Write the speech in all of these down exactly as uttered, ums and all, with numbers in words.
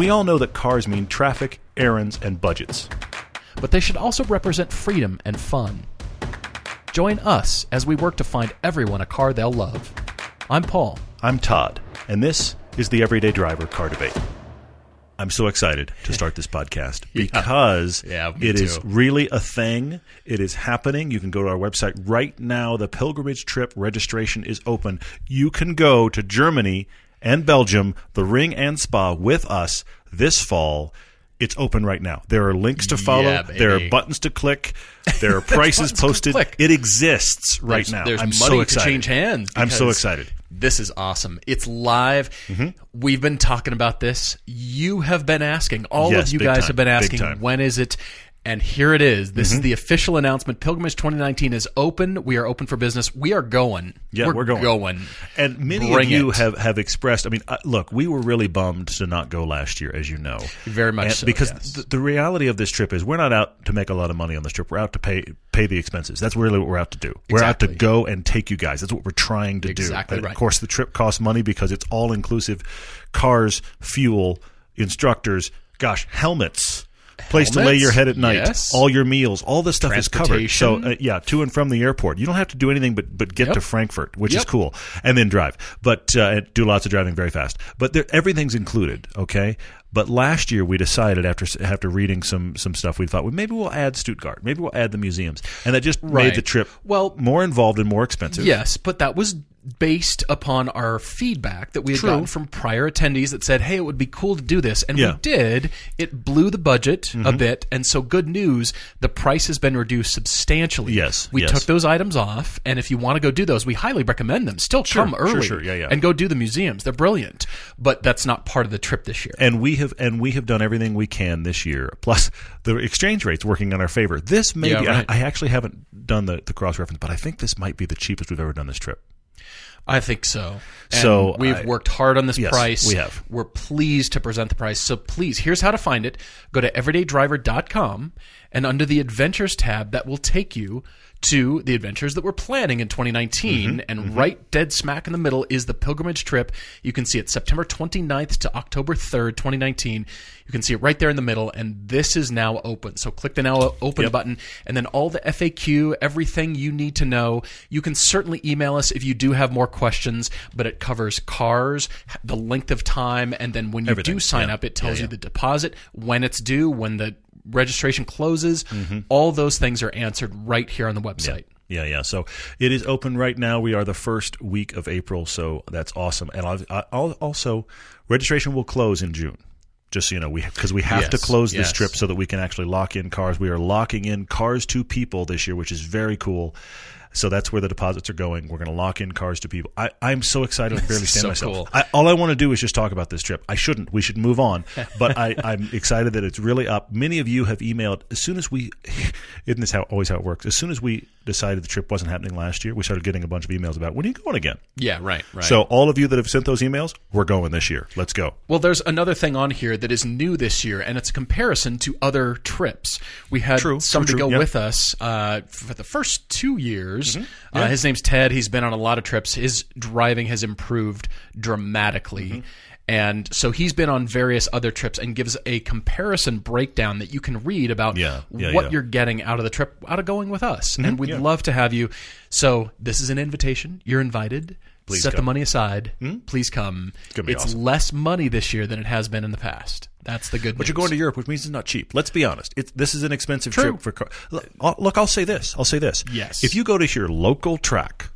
We all know that cars mean traffic, errands, and budgets. But they should also represent freedom and fun. Join us as we work to find everyone a car they'll love. I'm Paul. I'm Todd. And this is the Everyday Driver Car Debate. I'm so excited to start this podcast because yeah. Yeah, it too. is really a thing. It is happening. You can go to our website right now. The Pilgrimage Trip registration is open. You can go to Germany and Belgium, the Ring and Spa with us this fall. It's open right now. There are links to follow. Yeah, there are buttons to click. There are prices posted. It exists right there's, now. There's I'm money so excited. to change hands. I'm so excited. This is awesome. It's live. Mm-hmm. We've been talking about this. You have been asking. All yes, of you guys time. have been asking, when is it? And here it is. This mm-hmm. is the official announcement. Pilgrimage twenty nineteen is open. We are open for business. We are going. Yeah, we're, we're going. going. And many Bring of you have, have expressed, I mean, uh, look, we were really bummed to not go last year, as you know. Very much and so, Because yes. th- the reality of this trip is we're not out to make a lot of money on this trip. We're out to pay pay the expenses. That's really what we're out to do. Exactly. We're out to go and take you guys. That's what we're trying to exactly do. Exactly right. And of course, the trip costs money because it's all-inclusive. Cars, fuel, instructors, gosh, helmets. Place Helmets? to lay your head at night, yes. all your meals, all this stuff is covered. So, uh, yeah, to and from the airport. You don't have to do anything but, but get yep. to Frankfurt, which yep. is cool, and then drive. But uh, do lots of driving very fast. But there, everything's included, okay? But last year we decided after after reading some some stuff, we thought, well, maybe we'll add Stuttgart. Maybe we'll add the museums. And that just right. made the trip well more involved and more expensive. Yes, but that was based upon our feedback that we had True. gotten from prior attendees that said, hey, it would be cool to do this. And yeah. we did. It blew the budget mm-hmm. a bit. And so good news, the price has been reduced substantially. Yes, We yes. took those items off. And if you want to go do those, we highly recommend them. Still sure, come early sure, sure. Yeah, yeah. and go do the museums. They're brilliant. But that's not part of the trip this year. And we Have, and we have done everything we can this year. Plus, the exchange rate's working in our favor. This may yeah, be right. – I, I actually haven't done the, the cross-reference, but I think this might be the cheapest we've ever done this trip. I think so. And so we've I, worked hard on this yes, price. We have. We're pleased to present the price. So please, here's how to find it. Go to everyday driver dot com, and under the Adventures tab, that will take you to the adventures that we're planning in twenty nineteen. Mm-hmm, and mm-hmm. right dead smack in the middle is the Pilgrimage Trip. You can see it September twenty-ninth to October third, twenty nineteen. You can see it right there in the middle, and this is now open. So click the Now Open yep. button, and then all the F A Q, everything you need to know. You can certainly email us if you do have more questions, but it covers cars, the length of time, and then when you everything. do sign yeah. up, it tells yeah, yeah. you the deposit, when it's due, when the registration closes. Mm-hmm. All those things are answered right here on the website. Yeah. Yeah, yeah. So it is open right now. We are the first week of April, so that's awesome. And I'll, I'll also, registration will close in June. Just so you know, we because we have yes, to close this yes. trip so that we can actually lock in cars. We are locking in cars to people this year, which is very cool. So that's where the deposits are going. We're going to lock in cars to people. I, I'm so excited. I barely stand so myself. Cool. I, all I want to do is just talk about this trip. I shouldn't. We should move on. But I, I'm excited that it's really up. Many of you have emailed. As soon as we – isn't this how, always how it works? As soon as we decided the trip wasn't happening last year, we started getting a bunch of emails about, when are you going again? Yeah, right, right. So all of you that have sent those emails, we're going this year. Let's go. Well, there's another thing on here that is new this year, and it's a comparison to other trips. We had true, somebody true, go yep. with us uh, for the first two years. Mm-hmm. Yeah. Uh, his name's Ted. He's been on a lot of trips. His driving has improved dramatically. Mm-hmm. And so he's been on various other trips and gives a comparison breakdown that you can read about yeah, yeah, what yeah. you're getting out of the trip, out of going with us. Mm-hmm. And we'd yeah. love to have you. So this is an invitation. You're invited. Please Set come. the money aside. Hmm? Please come. It's, gonna be it's awesome. less money this year than it has been in the past. That's the good news. But you're going to Europe, which means it's not cheap. Let's be honest. It's, this is an expensive True. trip. for car- Look, I'll say this. I'll say this. Yes. If you go to your local track,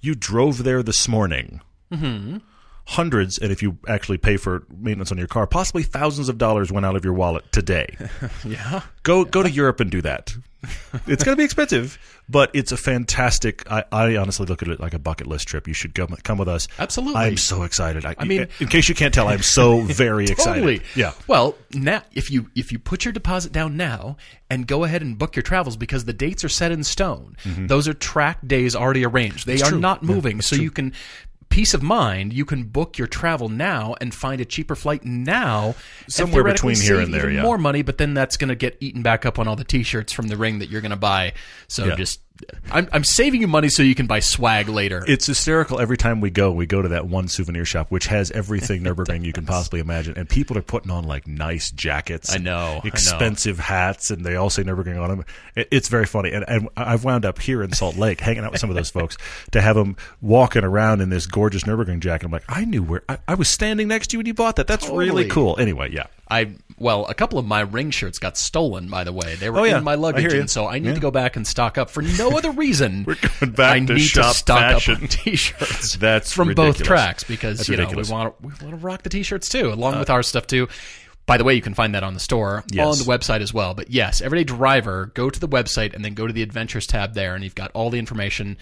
you drove there this morning. Mm-hmm. Hundreds, and if you actually pay for maintenance on your car, possibly thousands of dollars went out of your wallet today. yeah. Go yeah. go to Europe and do that. It's going to be expensive, but it's a fantastic. I, I honestly look at it like a bucket list trip. You should go, come with us. Absolutely. I'm so excited. I, I mean, in case you can't tell, I'm so very totally. excited. Yeah. Well, now if you if you put your deposit down now and go ahead and book your travels, because the dates are set in stone. Mm-hmm. Those are track days already arranged. They it's are true. not moving, yeah, so true. you can. Peace of mind, you can book your travel now and find a cheaper flight now. Somewhere and between here and there, even yeah. more money, but then that's going to get eaten back up on all the T-shirts from the Ring that you're going to buy. So yeah. just I'm, I'm saving you money so you can buy swag later. It's hysterical. Every time we go, we go to that one souvenir shop, which has everything Nürburgring you can possibly imagine. And people are putting on, like, nice jackets. I know. Expensive I know. hats, and they all say Nürburgring on them. It's very funny. And, and I've wound up here in Salt Lake hanging out with some of those folks to have them walking around in this gorgeous Nürburgring jacket. I'm like, I knew where I, I was standing next to you when you bought that. That's totally. really cool. Anyway, yeah. I Well, a couple of my Ring shirts got stolen, by the way. They were oh, yeah. in my luggage, I hear you. and so I need yeah. to go back and stock up for no other reason. We're going back I to need shop to stock fashion. up on T-shirts. That's from ridiculous. both tracks because That's you know ridiculous. we want to, we want to rock the T-shirts too, along uh, with our stuff too. By the way, you can find that on the store, yes. on the website as well. But yes, Everyday Driver, go to the website and then go to the Adventures tab there, and you've got all the information.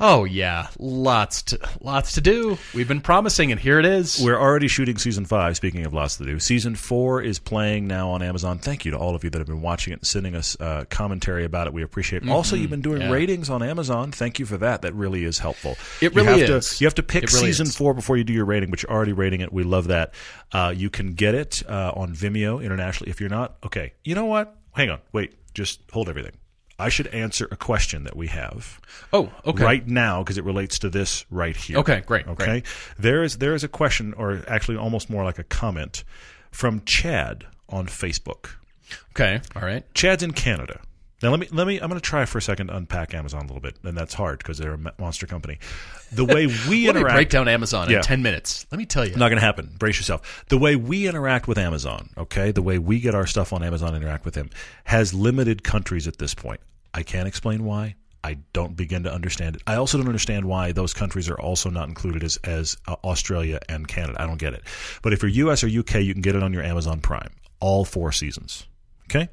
Oh, yeah. Lots to, lots to do. We've been promising, and here it is. We're already shooting Season five, speaking of lots to do. Season four is playing now on Amazon. Thank you to all of you that have been watching it and sending us uh, commentary about it. We appreciate it. Mm-hmm. Also, you've been doing yeah. ratings on Amazon. Thank you for that. That really is helpful. It really you have is. To, you have to pick really Season is. four before you do your rating, but you're already rating it. We love that. Uh, you can get it uh, on Vimeo internationally. If you're not, okay. You know what? Hang on. Wait. Just hold everything. I should answer a question that we have. Oh, okay. Right now, because it relates to this right here. Okay, great. Okay, great. there is there is a question, or actually almost more like a comment, from Chad on Facebook. Okay, all right. Chad's in Canada. Now let me let me. I'm going to try for a second to unpack Amazon a little bit, and that's hard because they're a monster company. The way we let interact, me break down Amazon yeah. in ten minutes. Let me tell you, not going to happen. Brace yourself. The way we interact with Amazon, okay, the way we get our stuff on Amazon, and interact with them, has limited countries at this point. I can't explain why. I don't begin to understand it. I also don't understand why those countries are also not included as, as uh, Australia and Canada. I don't get it. But if you're U S or U K, you can get it on your Amazon Prime. All four seasons. Okay?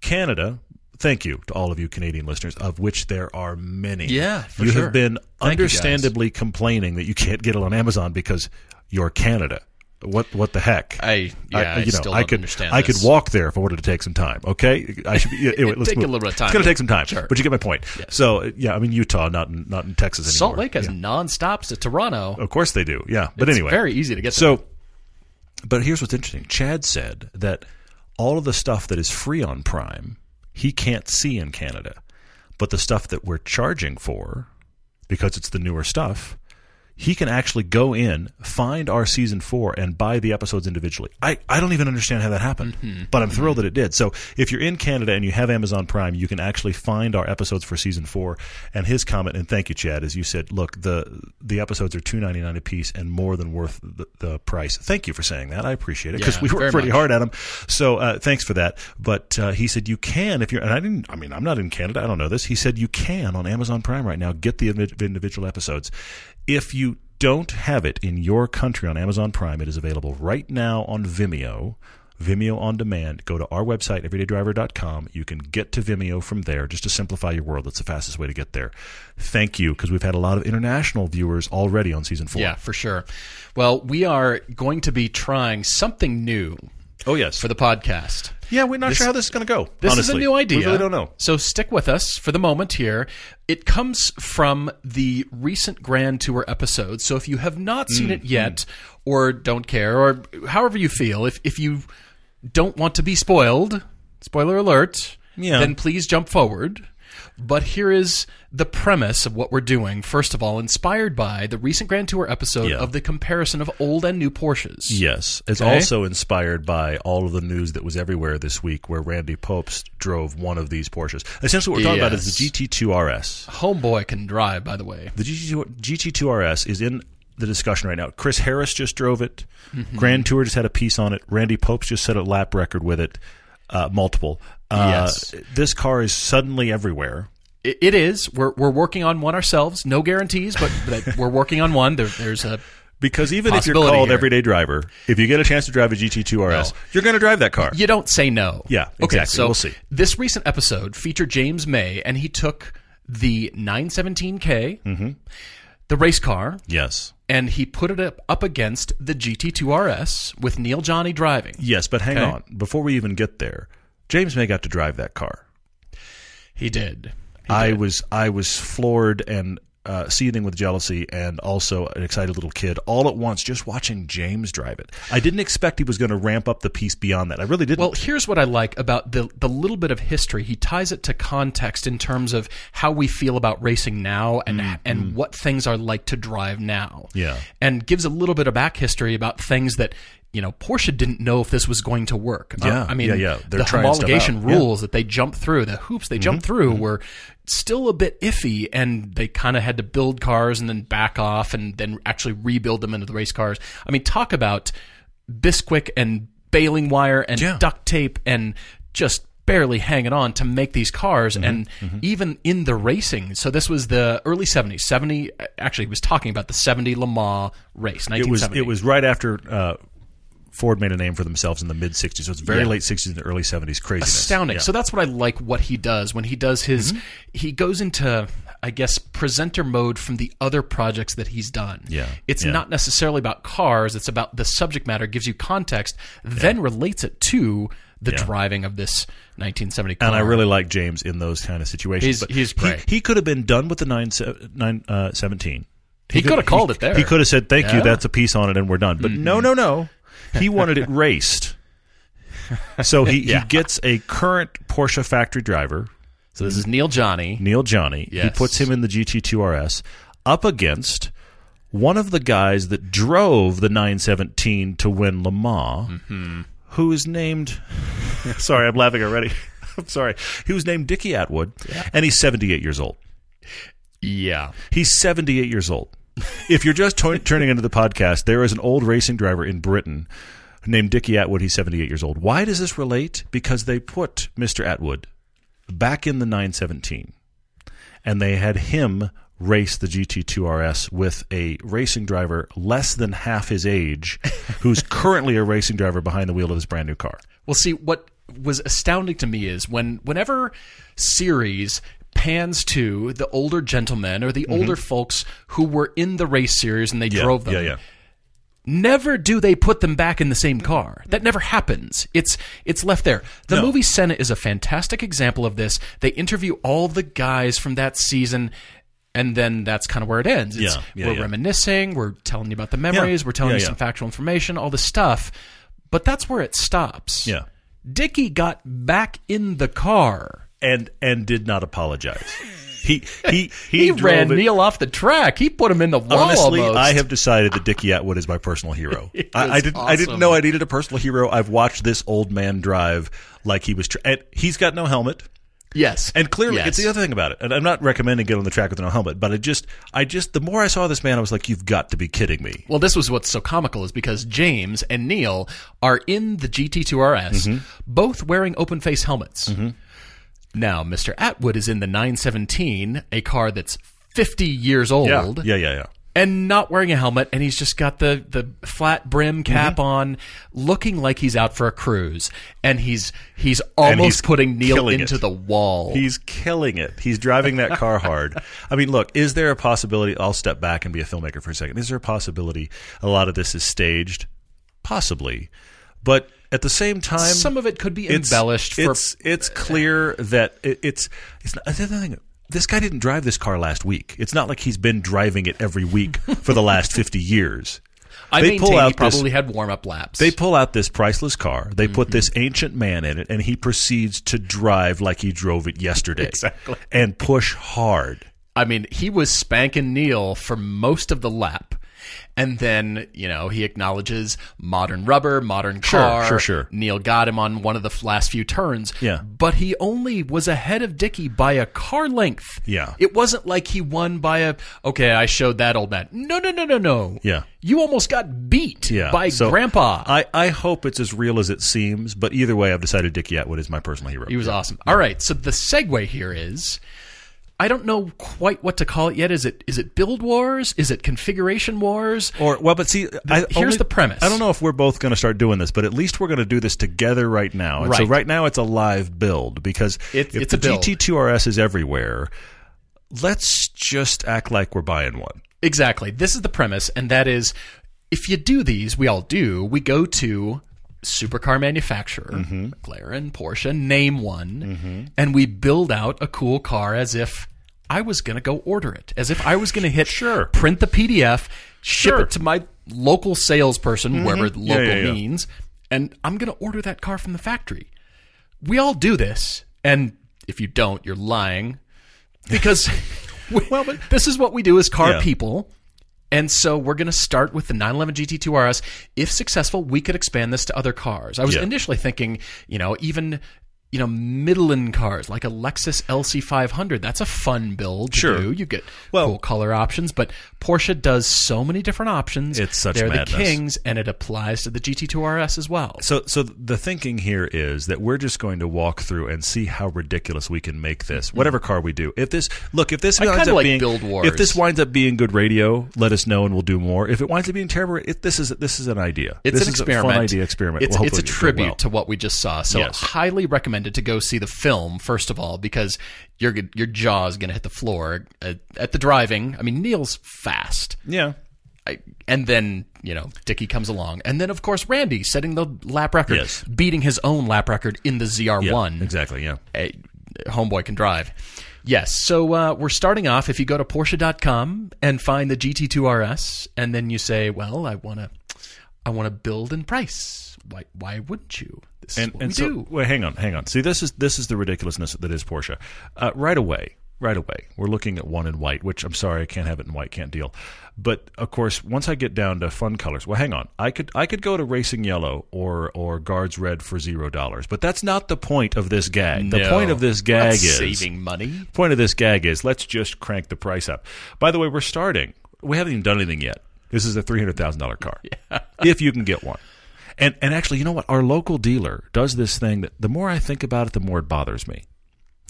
Canada, thank you to all of you Canadian listeners, of which there are many. Yeah, for You sure. have been thank understandably complaining that you can't get it on Amazon because you're Canada. What what the heck? I yeah, I, you know, I still don't I could, understand. I this. could walk there if I wanted to take some time. Okay, I should be, anyway, let's take move. a little bit of time. It's going to take some time, sure. But you get my point. Yes. So yeah, I mean Utah, not in, not in Texas anymore. Salt Lake has yeah. non-stops to Toronto. Of course they do. Yeah, but it's anyway, very easy to get. So, them. But here's what's interesting. Chad said that all of the stuff that is free on Prime he can't see in Canada, but the stuff that we're charging for because it's the newer stuff. He can actually go in, find our season four, and buy the episodes individually. I, I don't even understand how that happened, mm-hmm. but I'm mm-hmm. thrilled that it did. So if you're in Canada and you have Amazon Prime, you can actually find our episodes for season four. And his comment, and thank you, Chad, as you said, look, the the episodes are two ninety-nine a piece and more than worth the, the price. Thank you for saying that. I appreciate it because yeah, we worked pretty much. hard at them. So uh, thanks for that. But uh, he said you can if you're, and I didn't. I mean, I'm not in Canada. I don't know this. He said you can on Amazon Prime right now get the individual episodes. If you don't have it in your country on Amazon Prime, it is available right now on Vimeo, Vimeo On Demand. Go to our website, everyday driver dot com. You can get to Vimeo from there just to simplify your world. That's the fastest way to get there. Thank you, because we've had a lot of international viewers already on Season four. Yeah, for sure. Well, we are going to be trying something new. Oh, yes. For the podcast. Yeah, we're not this, sure how this is going to go. This honestly. is a new idea. We really don't know. So stick with us for the moment here. It comes from the recent Grand Tour episode. So if you have not seen mm, it yet mm. or don't care or however you feel, if, if you don't want to be spoiled, spoiler alert, yeah. then please jump forward. But here is the premise of what we're doing, first of all, inspired by the recent Grand Tour episode yeah. of the comparison of old and new Porsches. Yes. It's okay? also inspired by all of the news that was everywhere this week where Randy Pope drove one of these Porsches. Essentially what we're talking yes. about is the G T two R S. Homeboy can drive, by the way. The G T two, G T two R S is in the discussion right now. Chris Harris just drove it. Mm-hmm. Grand Tour just had a piece on it. Randy Pope just set a lap record with it, uh, multiple. Uh, yes. This car is suddenly everywhere. It, it is. We're we're working on one ourselves. No guarantees, but, but we're working on one. There, there's a because even if you're called here. Everyday Driver, if you get a chance to drive a G T two R S, no. you're going to drive that car. You don't say no. Yeah, exactly. Okay, so we'll see. This recent episode featured James May, and he took the nine seventeen K, mm-hmm. the race car. Yes. And he put it up, up against the G T two R S with Neil Johnny driving. Yes, but hang okay. on. Before we even get there, James May got to drive that car. He did. He I did. was I was floored and uh, seething with jealousy and also an excited little kid all at once, just watching James drive it. I didn't expect he was going to ramp up the piece beyond that. I really didn't. Well, here's what I like about the the little bit of history. He ties it to context in terms of how we feel about racing now and mm-hmm. and what things are like to drive now. Yeah. And gives a little bit of back history about things that, you know, Porsche didn't know if this was going to work. Yeah, uh, I mean, yeah, yeah. the homologation rules yeah. that they jumped through, the hoops they mm-hmm. jumped through mm-hmm. were still a bit iffy, and they kind of had to build cars and then back off and then actually rebuild them into the race cars. I mean, talk about Bisquick and baling wire and yeah. duct tape and just barely hanging on to make these cars mm-hmm. and mm-hmm. even in the racing. So this was the early seventies. seventy actually, he was talking about the seventy Le Mans race, nineteen seventy. It was, it was right after... Uh, Ford made a name for themselves in the mid-sixties, so it's very yeah. late sixties and early seventies craziness. Astounding. Yeah. So that's what I like what he does. When he does his, mm-hmm. he goes into, I guess, presenter mode from the other projects that he's done. Yeah. It's yeah. not necessarily about cars. It's about the subject matter, gives you context, then yeah. relates it to the yeah. driving of this nineteen seventy car. And I really like James in those kind of situations. He's, but he's great. He, he could have been done with the nine seventeen. He, he could have called he, it there. He could have said, thank yeah. you, that's a piece on it, and we're done. But mm-hmm. no, no, no. He wanted it raced. So he, yeah. he gets a current Porsche factory driver. So this is Neil Johnny. Neil Johnny. Yes. He puts him in the G T two R S up against one of the guys that drove the nine seventeen to win Le Mans, mm-hmm. who is named... Sorry, I'm laughing already. I'm sorry. He was named Dickie Attwood, yeah. and he's seventy-eight years old. Yeah. He's seventy-eight years old. If you're just t- turning into the podcast, there is an old racing driver in Britain named Dickie Attwood. He's seventy-eight years old. Why does this relate? Because they put Mister Attwood back in the nine seventeen, and they had him race the G T two R S with a racing driver less than half his age who's currently a racing driver behind the wheel of his brand-new car. Well, see, what was astounding to me is when whenever series – pans to the older gentlemen or the mm-hmm. older folks who were in the race series and they yeah, drove them. Yeah, yeah. Never do they put them back in the same car. That never happens. It's it's left there. The no. movie Senna is a fantastic example of this. They interview all the guys from that season, and then that's kind of where it ends. It's, yeah, yeah, we're yeah. reminiscing. We're telling you about the memories. Yeah. We're telling yeah, you yeah. some factual information, all this stuff. But that's where it stops. Yeah. Dickie got back in the car. And and did not apologize. He he he, he drove ran it. Neil off the track. He put him in the wall. Honestly, almost. I have decided that Dickie Attwood is my personal hero. I, I didn't awesome. I didn't know I needed a personal hero. I've watched this old man drive like he was. Tra- and he's got no helmet. Yes, and clearly yes. it's the other thing about it. And I'm not recommending getting on the track with no helmet, but I just, I just, the more I saw this man, I was like, "You've got to be kidding me!" Well, this was what's so comical is because James and Neil are in the G T two R S, mm-hmm. both wearing open face helmets. Mm-hmm. Now, Mister Attwood is in the nine seventeen, a car that's fifty years old. Yeah, yeah, yeah. yeah. And not wearing a helmet, and he's just got the, the flat brim cap mm-hmm. on, looking like he's out for a cruise. And he's he's almost he's putting Neil into it. The wall. He's killing it. He's driving that car hard. I mean, look, is there a possibility, I'll step back and be a filmmaker for a second. Is there a possibility a lot of this is staged? Possibly. But... at the same time, some of it could be it's, embellished. For, it's it's clear that it, it's it's not, the other thing. This guy didn't drive this car last week. It's not like he's been driving it every week for the last fifty years. I they maintain pull out he probably this, had warm up laps. They pull out this priceless car. They mm-hmm. put this ancient man in it, and he proceeds to drive like he drove it yesterday, exactly, and push hard. I mean, he was spanking Neil for most of the lap. And then, you know, he acknowledges modern rubber, modern car. Sure, sure, sure. Neil got him on one of the last few turns. Yeah. But he only was ahead of Dickie by a car length. Yeah. It wasn't like he won by a, okay, I showed that old man. No, no, no, no, no. Yeah. You almost got beat yeah. by so Grandpa. I, I hope it's as real as it seems. But either way, I've decided Dickie Attwood is my personal hero. He was awesome. Yeah. All right. So the segue here is... I don't know quite what to call it yet. Is it is it build wars? Is it configuration wars? Or well, but see, I, here's only, the premise. I don't know if we're both going to start doing this, but at least we're going to do this together right now. And right. So right now it's a live build because it, if it's the G T two R S is everywhere, let's just act like we're buying one. Exactly. This is the premise, and that is, if you do these, we all do. We go to supercar manufacturer, mm-hmm. McLaren, Porsche, name one, mm-hmm. and we build out a cool car as if I was going to go order it, as if I was going to hit sure. print the P D F, ship sure. it to my local salesperson, mm-hmm. wherever local yeah, yeah, yeah. means, and I'm going to order that car from the factory. We all do this, and if you don't, you're lying, because we, well, but, this is what we do as car yeah. people. And so we're going to start with the nine eleven G T two R S. If successful, we could expand this to other cars. I was yeah. initially thinking, you know, even, you know, middling cars like a Lexus L C five hundred. That's a fun build to sure. do. You get well, cool color options, but Porsche does so many different options. It's such They're madness. The kings, and it applies to the G T two R S as well. So, so the thinking here is that we're just going to walk through and see how ridiculous we can make this. Mm-hmm. Whatever car we do, if this look, if this I winds up like being build wars. If this winds up being good radio, let us know and we'll do more. If it winds up being terrible, it, this is this is an idea. It's this an is experiment. A fun idea experiment. It's, well, it's a tribute well. to what we just saw. So yes. highly recommend. To go see the film first of all, because your your jaw is going to hit the floor at, at the driving. I mean, Neil's fast, yeah, I, and then you know Dickie comes along, and then of course Randy setting the lap record, yes. beating his own lap record in the Z R one. Yeah, exactly, yeah. A, homeboy can drive. Yes, so uh, we're starting off. If you go to Porsche dot com and find the G T two R S, and then you say, "Well, I want to, I want to build and price. Why? Why wouldn't you?" This and, is what and we so, do. Well, hang on, hang on. See, this is this is the ridiculousness that is Porsche. Uh, right away, right away, we're looking at one in white, which I'm sorry, I can't have it in white, can't deal. But of course, once I get down to fun colors, well, hang on, I could I could go to racing yellow or or guards red for zero dollars. But that's not the point of this gag. No, the point of this gag we're not is saving money. Point of this gag is let's just crank the price up. By the way, we're starting. We haven't even done anything yet. This is a three hundred thousand dollar car, yeah. if you can get one. And and actually, you know what? Our local dealer does this thing that the more I think about it, the more it bothers me.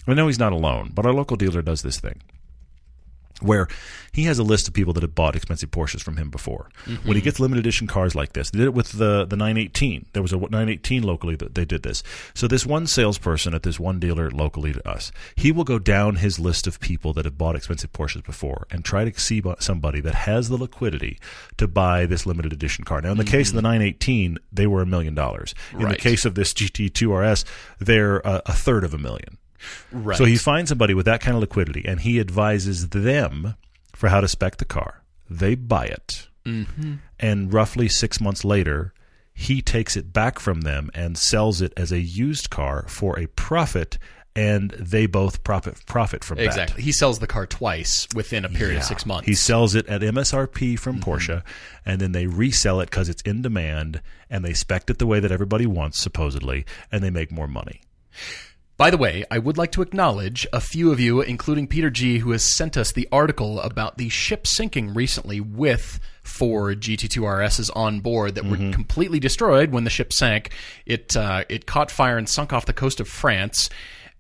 I know he's not alone, but our local dealer does this thing where he has a list of people that have bought expensive Porsches from him before. Mm-hmm. When he gets limited edition cars like this, they did it with the, the nine eighteen. There was a nine eighteen locally that they did this. So this one salesperson at this one dealer locally to us, he will go down his list of people that have bought expensive Porsches before and try to see somebody that has the liquidity to buy this limited edition car. Now, in the mm-hmm. case of the nine eighteen, they were a million dollars. In right. the case of this G T two R S, they're a, a third of a million. Right. So he finds somebody with that kind of liquidity, and he advises them for how to spec the car. They buy it, mm-hmm. and roughly six months later, he takes it back from them and sells it as a used car for a profit, and they both profit profit from exactly. that. Exactly. He sells the car twice within a period yeah. of six months. He sells it at M S R P from mm-hmm. Porsche, and then they resell it because it's in demand, and they spec it the way that everybody wants, supposedly, and they make more money. By the way, I would like to acknowledge a few of you, including Peter G., who has sent us the article about the ship sinking recently with four G T two R Ss on board that mm-hmm. were completely destroyed when the ship sank. It uh, it caught fire and sunk off the coast of France.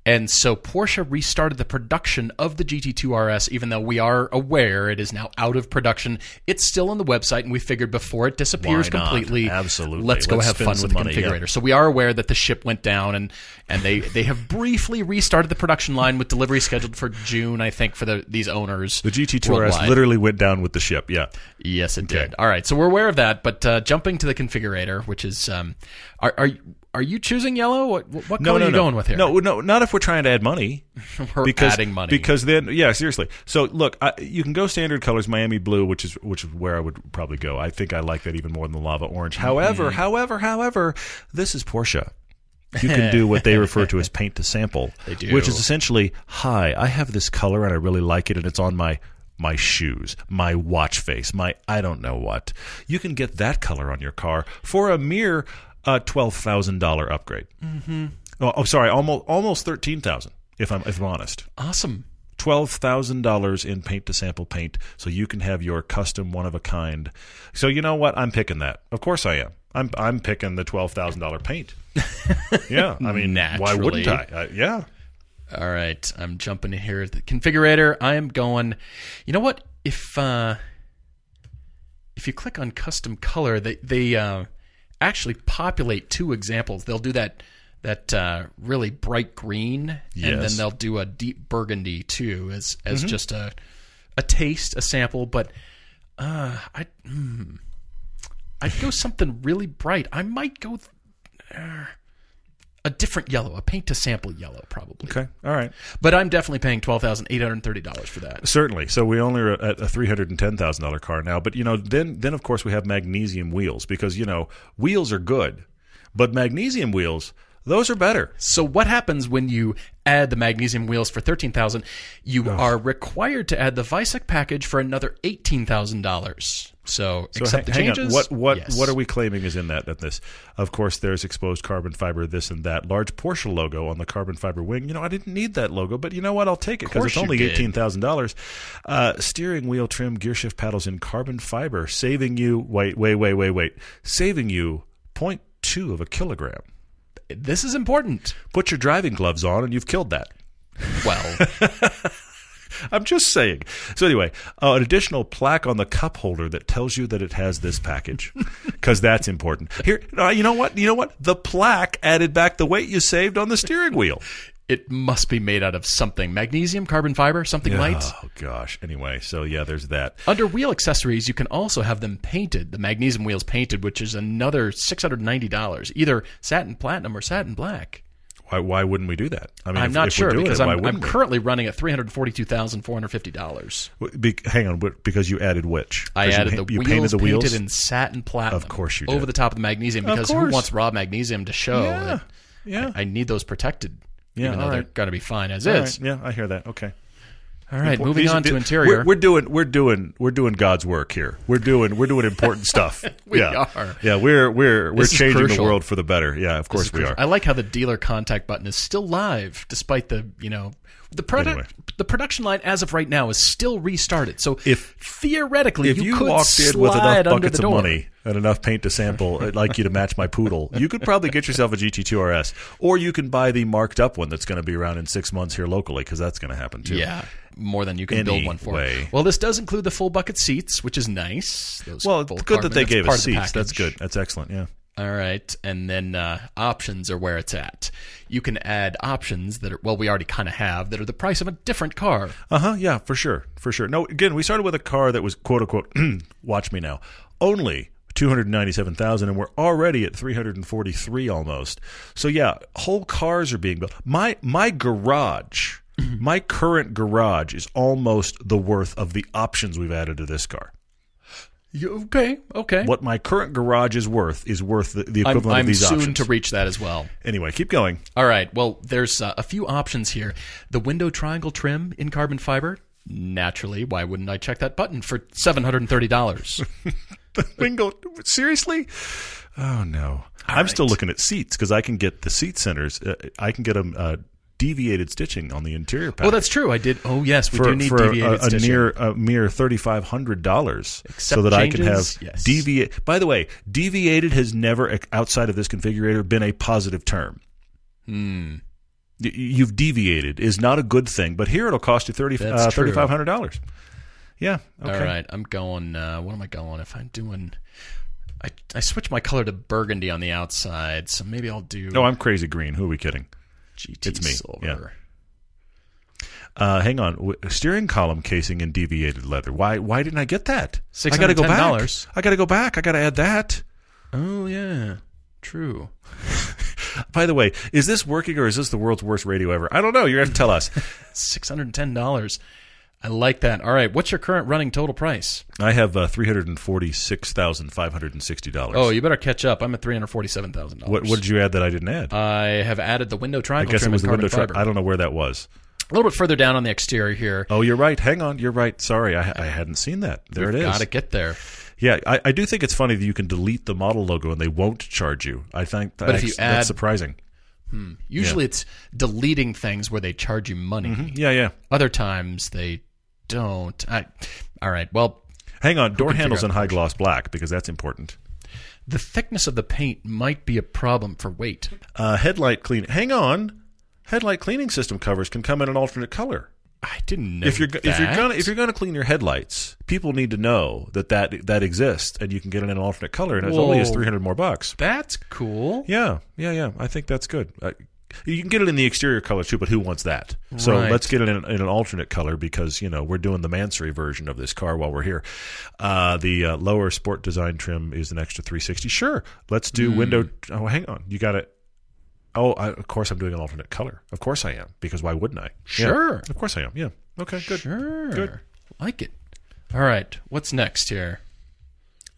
And so Porsche restarted the production of the G T two R S, even though we are aware it is now out of production. It's still on the website, and we figured before it disappears completely, absolutely, let's go let's have fun with the money, configurator. Yeah. So we are aware that the ship went down, and, and they, they have briefly restarted the production line with delivery scheduled for June, I think, for the, these owners. The G T two worldwide. R S literally went down with the ship, yeah. Yes, it okay. did. All right, so we're aware of that, but uh, jumping to the configurator, which is um, – are, are Are you choosing yellow? What, what no, color no, are you no. going with here? No, no, not if we're trying to add money. We're because, adding money. Because then, yeah, seriously. So, look, I, you can go standard colors, Miami blue, which is which is where I would probably go. I think I like that even more than the lava orange. However, mm. however, however, this is Porsche. You can do what they refer to as paint to sample, they do. Which is essentially, hi, I have this color and I really like it, and it's on my... my shoes, my watch face, my I don't know what. You can get that color on your car for a mere uh, twelve thousand dollars upgrade. Mm-hmm. Oh, oh, sorry, almost almost thirteen thousand dollars if I'm if I'm honest. Awesome. twelve thousand dollars in paint to sample paint, so you can have your custom one of a kind. So you know what? I'm picking that. Of course I am. I'm I'm picking the twelve thousand dollars paint. Yeah, I mean, why wouldn't I? I yeah. All right, I'm jumping in here. The configurator, I am going... You know what? If uh, if you click on custom color, they, they uh, actually populate two examples. They'll do that that uh, really bright green, yes. and then they'll do a deep burgundy, too, as as mm-hmm. just a a taste, a sample. But uh, I, mm, I'd go something really bright. I might go... Th- uh, a different yellow, a paint to sample yellow, probably. Okay, all right. But I'm definitely paying twelve thousand eight hundred thirty dollars for that. Certainly. So we only are at a three hundred ten thousand dollars car now. But you know, then then of course we have magnesium wheels, because you know wheels are good, but magnesium wheels, those are better. So what happens when you add the magnesium wheels for thirteen thousand dollars? You oh. are required to add the Visec package for another eighteen thousand dollars. So, so accept hang, the changes. Hang on. What what yes. what are we claiming is in that? At this, of course, there's exposed carbon fiber, this and that. Large Porsche logo on the carbon fiber wing. You know, I didn't need that logo, but you know what? I'll take it because it's only eighteen thousand dollars. Uh, steering wheel trim, gear shift paddles in carbon fiber, saving you wait wait wait wait wait saving you zero point two of a kilogram. This is important. Put your driving gloves on, and you've killed that. Well. I'm just saying. So anyway, uh, an additional plaque on the cup holder that tells you that it has this package, because that's important. Here, uh, you know what? You know what? The plaque added back the weight you saved on the steering wheel. It must be made out of something. Magnesium, carbon fiber, something oh, light. Oh, gosh. Anyway, so yeah, there's that. Under wheel accessories, you can also have them painted, the magnesium wheels painted, which is another six hundred ninety dollars, either satin platinum or satin black. Why, why wouldn't we do that? I mean, I'm if, not if sure because it, I'm, I'm currently running at three hundred forty-two thousand four hundred fifty dollars. Be, hang on, because you added which? I added you, the, you wheels painted the wheels painted in satin platinum. Of course you did. Over the top of the magnesium, because who wants raw magnesium to show? Yeah, yeah. I, I need those protected, yeah, even though right. they're going to be fine as all is. Right. Yeah, I hear that. Okay. All right, Impor- moving on are, to interior. We're, we're doing, we're doing, we're doing God's work here. We're doing, we're doing important stuff. we yeah. are. Yeah, we're we're we're this changing the world for the better. Yeah, of course we are. I like how the dealer contact button is still live, despite the you know the product anyway. The production line as of right now is still restarted. So if theoretically if you, you could walked in with enough buckets of money and enough paint to sample, I'd like you to match my poodle, you could probably get yourself a G T two R S, or you can buy the marked up one that's going to be around in six months here locally, because that's going to happen too. Yeah. More than you can anyway. build one for. Well, this does include the full bucket seats, which is nice. Those well, it's good that they gave us seats. That's good. That's excellent, yeah. All right, and then uh, options are where it's at. You can add options that are, well, we already kind of have, that are the price of a different car. Uh-huh, yeah, for sure, for sure. No, again, we started with a car that was, quote-unquote, watch me now, only two hundred ninety-seven thousand dollars, and we're already at three hundred forty-three almost. So, yeah, whole cars are being built. My My garage... My current garage is almost the worth of the options we've added to this car. You, okay, okay. What my current garage is worth is worth the, the equivalent I'm, I'm of these options. I'm soon to reach that as well. Anyway, keep going. All right. Well, there's uh, a few options here. The window triangle trim in carbon fiber. Naturally, why wouldn't I check that button for seven hundred thirty dollars? The window, seriously? Oh, no. All I'm right. still looking at seats, because I can get the seat centers. Uh, I can get them... Uh, deviated stitching on the interior package. Oh, that's true. I did. Oh, yes, we for, do need for deviated a, a stitching. For a mere thirty-five hundred dollars, so that changes, I can have yes. deviated. By the way, deviated has never, outside of this configurator, been a positive term. Hmm. You've deviated is not a good thing, but here it'll cost you thirty, uh, three thousand five hundred dollars. Yeah. Okay. All right. I'm going, uh, what am I going if I'm doing... I, I switched my color to burgundy on the outside, so maybe I'll do... No, I'm crazy green. Who are we kidding? G T it's me. Silver. Yeah. Uh, hang on. Steering column casing in deviated leather. Why? Why didn't I get that? I gotta go back. I gotta go back. I gotta add that. Oh yeah, true. By the way, is this working or is this the world's worst radio ever? I don't know. You're gonna have to tell us. Six hundred and ten dollars. I like that. All right. What's your current running total price? I have uh, three hundred and forty-six thousand five hundred and sixty dollars. Oh, you better catch up. I'm at three hundred forty-seven thousand dollars. What, what did you add that I didn't add? I have added the window triangle. I guess it was the window triangle. I don't know where that was. A little bit further down on the exterior here. Oh, you're right. Hang on. You're right. Sorry, I, I hadn't seen that. There We've it is. Got to get there. Yeah, I, I do think it's funny that you can delete the model logo and they won't charge you. I think that but if you add, that's surprising. Hmm, usually, yeah. It's deleting things where they charge you money. Mm-hmm. Yeah, yeah. Other times they. Don't. I, all right. Well, hang on. Door handles in high gloss black, because that's important. The thickness of the paint might be a problem for weight. Uh, headlight clean. Hang on. Headlight cleaning system covers can come in an alternate color. I didn't know. If you're that. if you're gonna if you're gonna clean your headlights, people need to know that that, that exists, and you can get it in an alternate color, and it's only is three hundred more bucks. That's cool. Yeah, yeah, yeah. I think that's good. I, You can get it in the exterior color, too, but who wants that? So right. Let's get it in, in an alternate color, because, you know, we're doing the Mansory version of this car while we're here. Uh, the uh, lower sport design trim is an extra three hundred sixty dollars. Sure. Let's do mm. window... Oh, hang on. You got to... Oh, I, of course I'm doing an alternate color. Of course I am, because why wouldn't I? Sure. Yeah, of course I am, yeah. Okay, good. Sure. Good. Like it. All right, what's next here?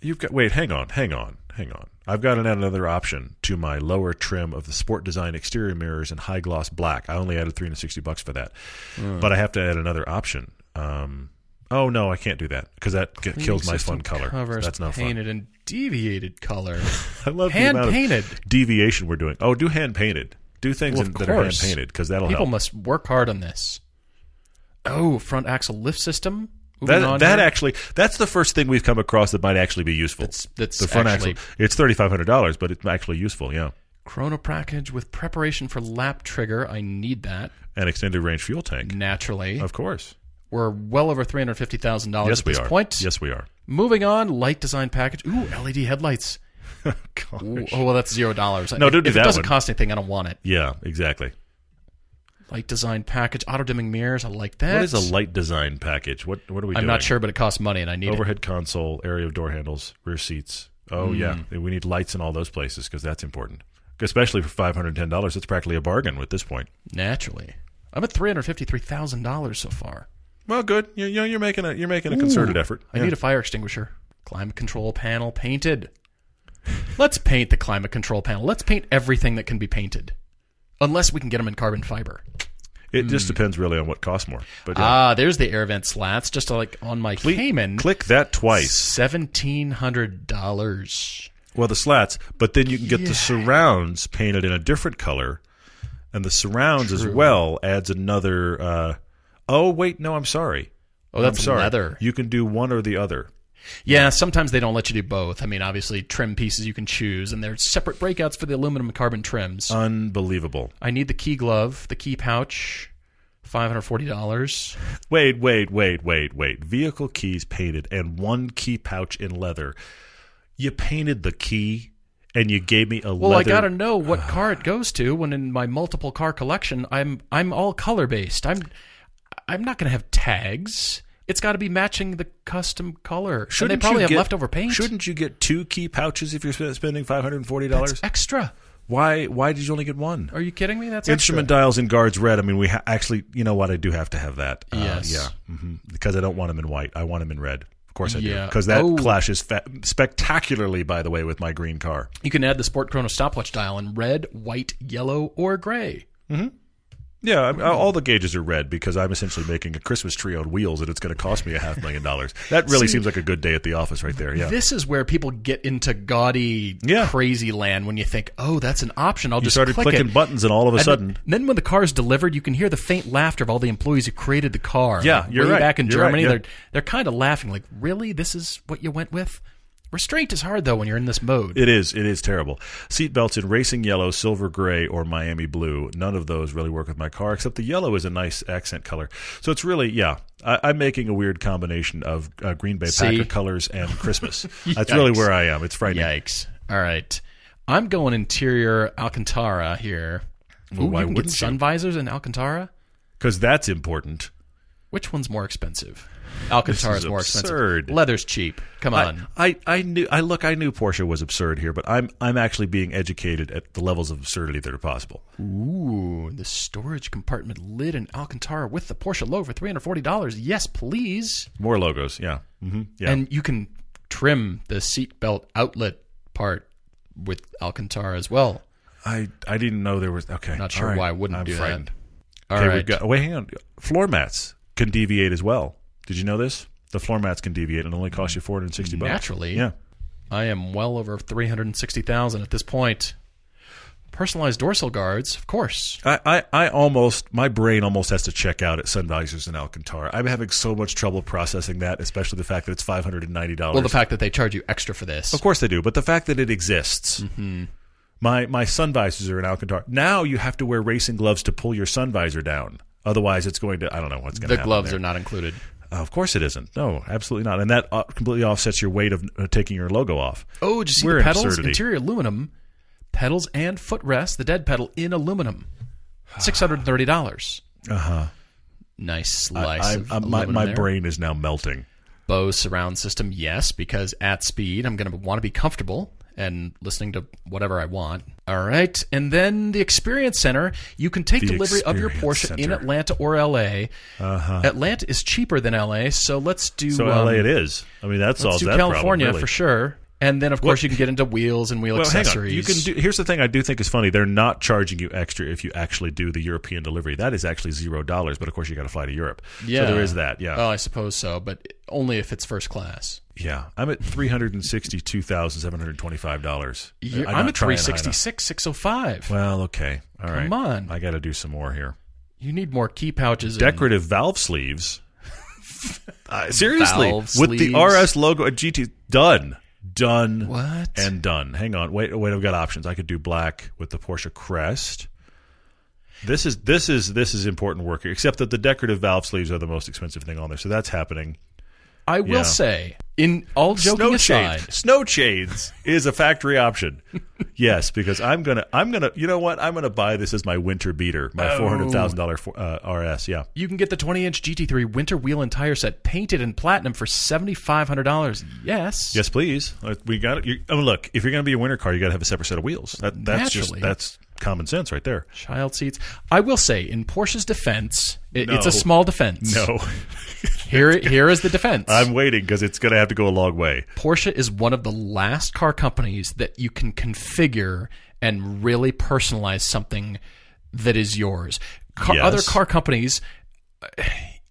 You've got... Wait, hang on, hang on, hang on. I've got to add another option to my lower trim of the Sport Design exterior mirrors in high gloss black. I only added three hundred sixty bucks for that. Mm. But I have to add another option. Um, oh, no, I can't do that because that get, kills my fun color. So that's not fun. Painted and deviated color. I love hand the amount painted. Of deviation we're doing. Oh, do hand painted. Do things well, in, that are hand painted because that'll People help. People must work hard on this. Oh, front axle lift system. That, that actually, that's the first thing we've come across that might actually be useful. That's, that's the front actually, axle. It's thirty-five hundred dollars, but it's actually useful, yeah. Chrono package with preparation for lap trigger. I need that. An extended range fuel tank. Naturally. Of course. We're well over three hundred fifty thousand dollars yes, at this are. point. Yes, we are. Moving on, light design package. Ooh, L E D headlights. Ooh, oh, well, that's zero dollars. No, don't if, do if that it doesn't one. cost anything, I don't want it. Yeah, exactly. Light design package, auto-dimming mirrors. I like that. What is a light design package? What What are we I'm doing? I'm not sure, but it costs money, and I need Overhead it. console, area of door handles, rear seats. Oh, mm. yeah. We need lights in all those places because that's important. Especially for five hundred ten dollars. It's practically a bargain at this point. Naturally. I'm at three hundred fifty-three thousand dollars so far. Well, good. You, you know, you're making a, you're making a concerted Ooh, effort. I yeah. need a fire extinguisher. Climate control panel painted. Let's paint the climate control panel. Let's paint everything that can be painted. Unless we can get them in carbon fiber. It mm. just depends really on what costs more. But yeah. Ah, there's the air vent slats. Just like on my Cle- Cayman. Click that twice. seventeen hundred dollars. Well, the slats, but then you can get yeah. the surrounds painted in a different color. And the surrounds True. as well adds another... Uh, oh, wait, no, I'm sorry. Oh, that's I'm sorry. leather. You can do one or the other. Yeah, sometimes they don't let you do both. I mean, obviously, trim pieces you can choose, and there's separate breakouts for the aluminum and carbon trims. Unbelievable. I need the key glove, the key pouch, five hundred forty dollars. Wait, wait, wait, wait, wait. Vehicle keys painted and one key pouch in leather. You painted the key, and you gave me a well, leather... Well, I got to know what car it goes to when in my multiple car collection, I'm I'm all color-based. I'm I'm not going to have tags. It's got to be matching the custom color. Shouldn't and they probably have get, leftover paint. Shouldn't you get two key pouches if you're spending five hundred forty dollars? That's extra. Why Why did you only get one? Are you kidding me? That's Instrument extra. dials and guards red. I mean, we ha- actually, you know what? I do have to have that. Yes. Uh, yeah. Mm-hmm. Because I don't want them in white. I want them in red. Of course I yeah. do. Because that oh. clashes fa- spectacularly, by the way, with my green car. You can add the Sport Chrono stopwatch dial in red, white, yellow, or gray. Mm-hmm. Yeah, I mean, all the gauges are red because I'm essentially making a Christmas tree on wheels and it's going to cost me a half million dollars. That really See, seems like a good day at the office right there. Yeah, this is where people get into gaudy, yeah. crazy land when you think, oh, that's an option. I'll you just click it. You started clicking buttons and all of a and sudden. Then, then when the car is delivered, you can hear the faint laughter of all the employees who created the car. Yeah, like, you're right. Back in you're Germany, right, yeah. they're, they're kind of laughing like, really? This is what you went with? Restraint is hard, though, when you're in this mode. It is. It is terrible. Seatbelts in racing yellow, silver gray, or Miami blue. None of those really work with my car, except the yellow is a nice accent color. So it's really, yeah, I, I'm making a weird combination of uh, Green Bay See? Packer colors and Christmas. That's really where I am. It's frightening. Yikes. All right. I'm going interior Alcantara here. Well, Ooh, why you can wouldn't get sun you? visors in Alcantara? Because that's important. Which one's more expensive? Alcantara is more absurd. expensive. Leather's cheap. Come on. I, I, I knew. I look. I knew Porsche was absurd here, but I'm I'm actually being educated at the levels of absurdity that are possible. Ooh, the storage compartment lid in Alcantara with the Porsche logo for three hundred forty dollars. Yes, please. More logos. Yeah. Mm-hmm. Yeah. And you can trim the seatbelt outlet part with Alcantara as well. I I didn't know there was. Okay. Not sure right. why I wouldn't I'm do frightened. that. All okay, right. We've got, wait, hang on. Floor mats can deviate as well. Did you know this? The floor mats can deviate and only cost you four hundred sixty dollars. Naturally. Yeah. I am well over three hundred sixty thousand dollars at this point. Personalized dorsal guards, of course. I, I, I almost, my brain almost has to check out at sun visors in Alcantara. I'm having so much trouble processing that, especially the fact that it's five hundred ninety dollars. Well, the fact that they charge you extra for this. Of course they do, but the fact that it exists. Mm-hmm. My, my sun visors are in Alcantara. Now you have to wear racing gloves to pull your sun visor down. Otherwise, it's going to, I don't know what's going to happen. The gloves there. are not included. Oh, of course it isn't. No, absolutely not. And that completely offsets your weight of taking your logo off. Oh, did you see We're the pedals? Absurdity. Interior aluminum, pedals and footrest, the dead pedal in aluminum. six hundred thirty dollars. Uh-huh. Nice slice I, I, of I, My, my brain is now melting. Bose surround system, yes, because at speed, I'm going to want to be comfortable. and listening to whatever I want. All right. And then the Experience Center, you can take the delivery Experience of your Porsche Center. In Atlanta or L A. Uh-huh. Atlanta is cheaper than L A, so let's do... So um, L A it is. I mean, that solves that problem. Let's do California problem, really. For sure. And then, of course, well, you can get into wheels and wheel well, accessories. You can do, here's the thing I do think is funny. They're not charging you extra if you actually do the European delivery. That is actually zero dollars, but, of course, you got to fly to Europe. Yeah. So there is that, yeah. Oh, I suppose so, but only if it's first class. Yeah. I'm at three hundred sixty-two thousand seven hundred twenty-five dollars. Yeah, I'm, I'm at three hundred sixty-six thousand six hundred five dollars. Well, okay. All right. Come on. I got to do some more here. You need more key pouches. Decorative and- valve sleeves. uh, seriously. Valve with sleeves. The R S logo at G T. Done. Done what? And done. Hang on. Wait, wait, I've got options. I could do black with the Porsche crest. This is this is this is important work here, except that the decorative valve sleeves are the most expensive thing on there, so that's happening. I will yeah. say, in all joking snow aside, shades. Snow shades is a factory option. Yes, because I'm gonna, I'm gonna, you know what? I'm gonna buy this as my winter beater, my oh. four hundred thousand dollar uh, R S. Yeah, you can get the twenty inch G T three winter wheel and tire set painted in platinum for seventy five hundred dollars. Yes, yes, please. We got it. You, I mean, look, if you're gonna be a winter car, you gotta have a separate set of wheels. That, that's Naturally. just that's. Common sense right there. Child seats. I will say, in Porsche's defense, it, no. it's a small defense. No. here Here is the defense. I'm waiting because it's going to have to go a long way. Porsche is one of the last car companies that you can configure and really personalize something that is yours. Car, yes. Other car companies...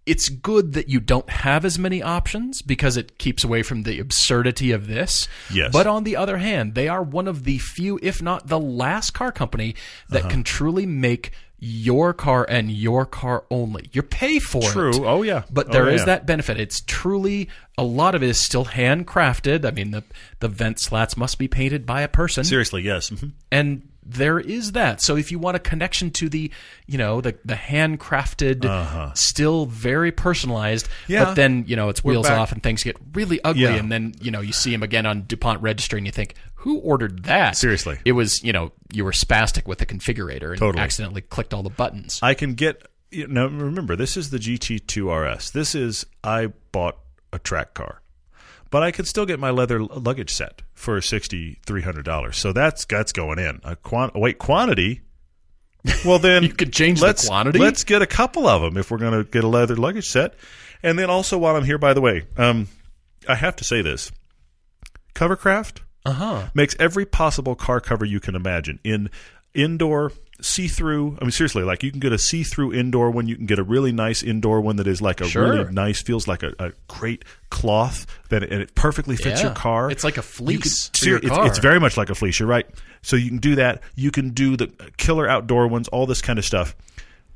It's good that you don't have as many options because it keeps away from the absurdity of this. Yes. But on the other hand, they are one of the few, if not the last car company that uh-huh. can truly make your car and your car only. You pay for True. it. True. Oh, yeah. But there oh, yeah. is that benefit. It's truly, a lot of it is still handcrafted. I mean, the, the vent slats must be painted by a person. Seriously, yes. Mm-hmm. And... There is that. So if you want a connection to the, you know, the the handcrafted, uh-huh. still very personalized, yeah. but then, you know, it's wheels off and things get really ugly. Yeah. And then, you know, you see them again on DuPont Registry and you think, who ordered that? Seriously. It was, you know, you were spastic with the configurator and totally. accidentally clicked all the buttons. I can get, you know, remember, this is the G T two R S. This is, I bought a track car. But I could still get my leather luggage set for six thousand three hundred dollars. So that's that's going in. A quant- wait, quantity? Well, then you could change the quantity. Let's get a couple of them if we're going to get a leather luggage set. And then also while I'm here, by the way, um, I have to say this. Covercraft uh-huh. makes every possible car cover you can imagine in indoor, see-through. I mean, seriously, like you can get a see-through indoor one. You can get a really nice indoor one that is like a sure. really nice, feels like a, a great cloth that and it perfectly fits yeah. your car. It's like a fleece. You could, for your it's, car. It's very much like a fleece. You're right. So you can do that. You can do the killer outdoor ones. All this kind of stuff.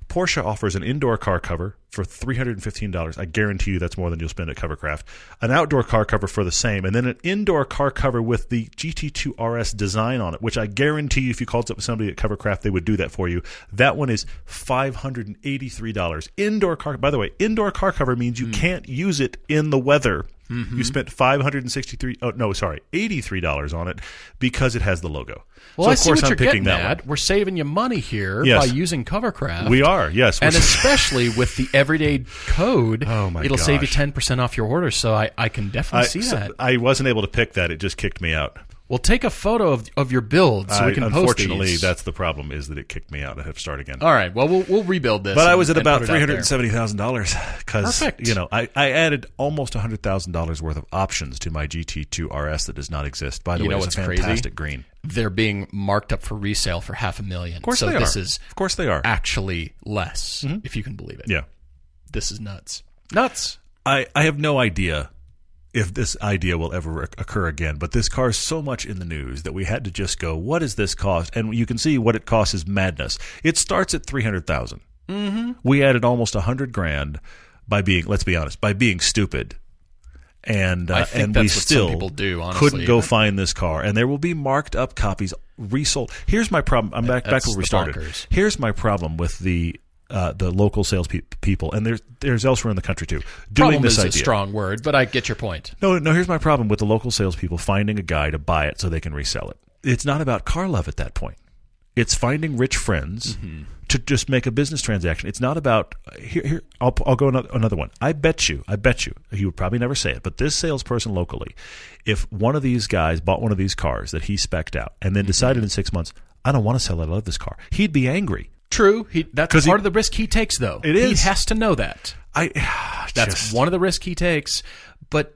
Porsche offers an indoor car cover for three hundred fifteen dollars. I guarantee you that's more than you'll spend at Covercraft. An outdoor car cover for the same, and then an indoor car cover with the G T two R S design on it, which I guarantee you if you called up somebody at Covercraft, they would do that for you. That one is five hundred eighty-three dollars. Indoor car. By the way, indoor car cover means you mm. can't use it in the weather. Mm-hmm. You spent five hundred sixty-three dollars oh no, sorry, eighty-three dollars on it because it has the logo. Well, so, of I see course, what I'm you're picking that at. One. We're saving you money here yes. by using Covercraft. We are, yes. And especially with the everyday code, oh my it'll gosh. save you ten percent off your order. So I, I can definitely I, see so that. I wasn't able to pick that. It just kicked me out. Well, take a photo of of your build so I, we can post these. Unfortunately, that's the problem is that it kicked me out. I have to start again. All right. Well, we'll, we'll rebuild this. But and, I was at about three hundred seventy thousand dollars because you know I, I added almost one hundred thousand dollars worth of options to my G T two R S that does not exist. By the you way, know it's a fantastic crazy? green. They're being marked up for resale for half a million. Of course so they this are. Is of course they are. Actually less, mm-hmm. if you can believe it. Yeah. This is nuts. Nuts. I, I have no idea if this idea will ever occur again, but this car is so much in the news that we had to just go, what does this cost? And you can see what it costs is madness. It starts at three hundred thousand dollars. Mm-hmm. We added almost one hundred grand by being, let's be honest, by being stupid. And, uh, I think and that's we what still some people do, honestly. Couldn't go find this car. And there will be marked up copies resold. Here's my problem. I'm back, back where we started. Bonkers. Here's my problem with the Uh, the local sales pe- people, and there's there's elsewhere in the country too. Doing problem this is idea. a strong word, but I get your point. No, no. Here's my problem with the local salespeople finding a guy to buy it so they can resell it. It's not about car love at that point. It's finding rich friends mm-hmm. to just make a business transaction. It's not about here. Here, I'll I'll go another, another one. I bet you, I bet you, he would probably never say it, but this salesperson locally, if one of these guys bought one of these cars that he specced out and then mm-hmm. decided in six months, I don't want to sell it. I love this car. He'd be angry. True. He, that's part he, of the risk he takes, though. It is. He has to know that. I. That's just. One of the risks he takes, but.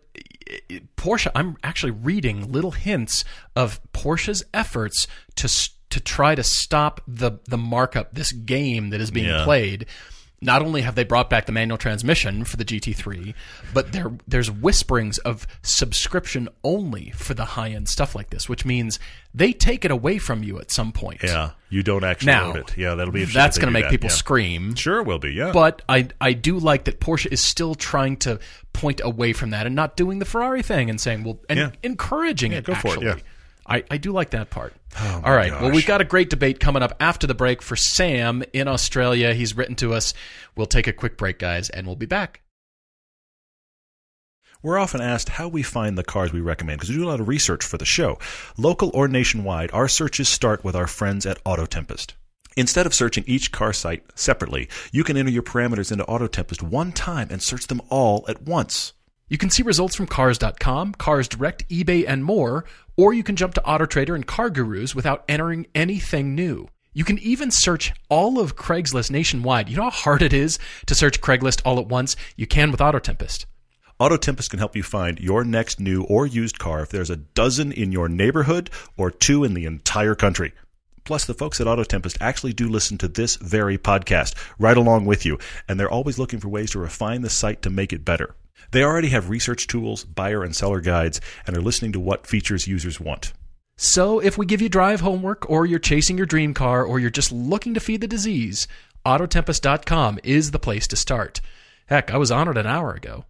Porsche, I'm actually reading little hints of Porsche's efforts to to try to stop the the markup, this game that is being yeah. played. Not only have they brought back the manual transmission for the G T three, but there there's whisperings of subscription only for the high-end stuff like this, which means they take it away from you at some point. Yeah, you don't actually now, own it. Yeah, that'll be interesting. That's going to make that. people yeah. scream. Sure, it will be, yeah. But I, I do like that Porsche is still trying to point away from that and not doing the Ferrari thing and saying, well, and yeah. encouraging yeah, it, go actually. For it, yeah. I, I do like that part. Oh All right. Gosh. Well, we've got a great debate coming up after the break for Sam in Australia. He's written to us. We'll take a quick break, guys, and we'll be back. We're often asked how we find the cars we recommend because we do a lot of research for the show. Local or nationwide, our searches start with our friends at Auto Tempest. Instead of searching each car site separately, you can enter your parameters into Auto Tempest one time and search them all at once. You can see results from Cars dot com, Cars Direct, eBay, and more, or you can jump to AutoTrader and CarGurus without entering anything new. You can even search all of Craigslist nationwide. You know how hard it is to search Craigslist all at once? You can with AutoTempest. AutoTempest can help you find your next new or used car if there's a dozen in your neighborhood or two in the entire country. Plus, the folks at AutoTempest actually do listen to this very podcast right along with you, and they're always looking for ways to refine the site to make it better. They already have research tools, buyer and seller guides, and are listening to what features users want. So if we give you drive homework, or you're chasing your dream car, or you're just looking to feed the disease, Auto Tempest dot com is the place to start. Heck, I was on it an hour ago.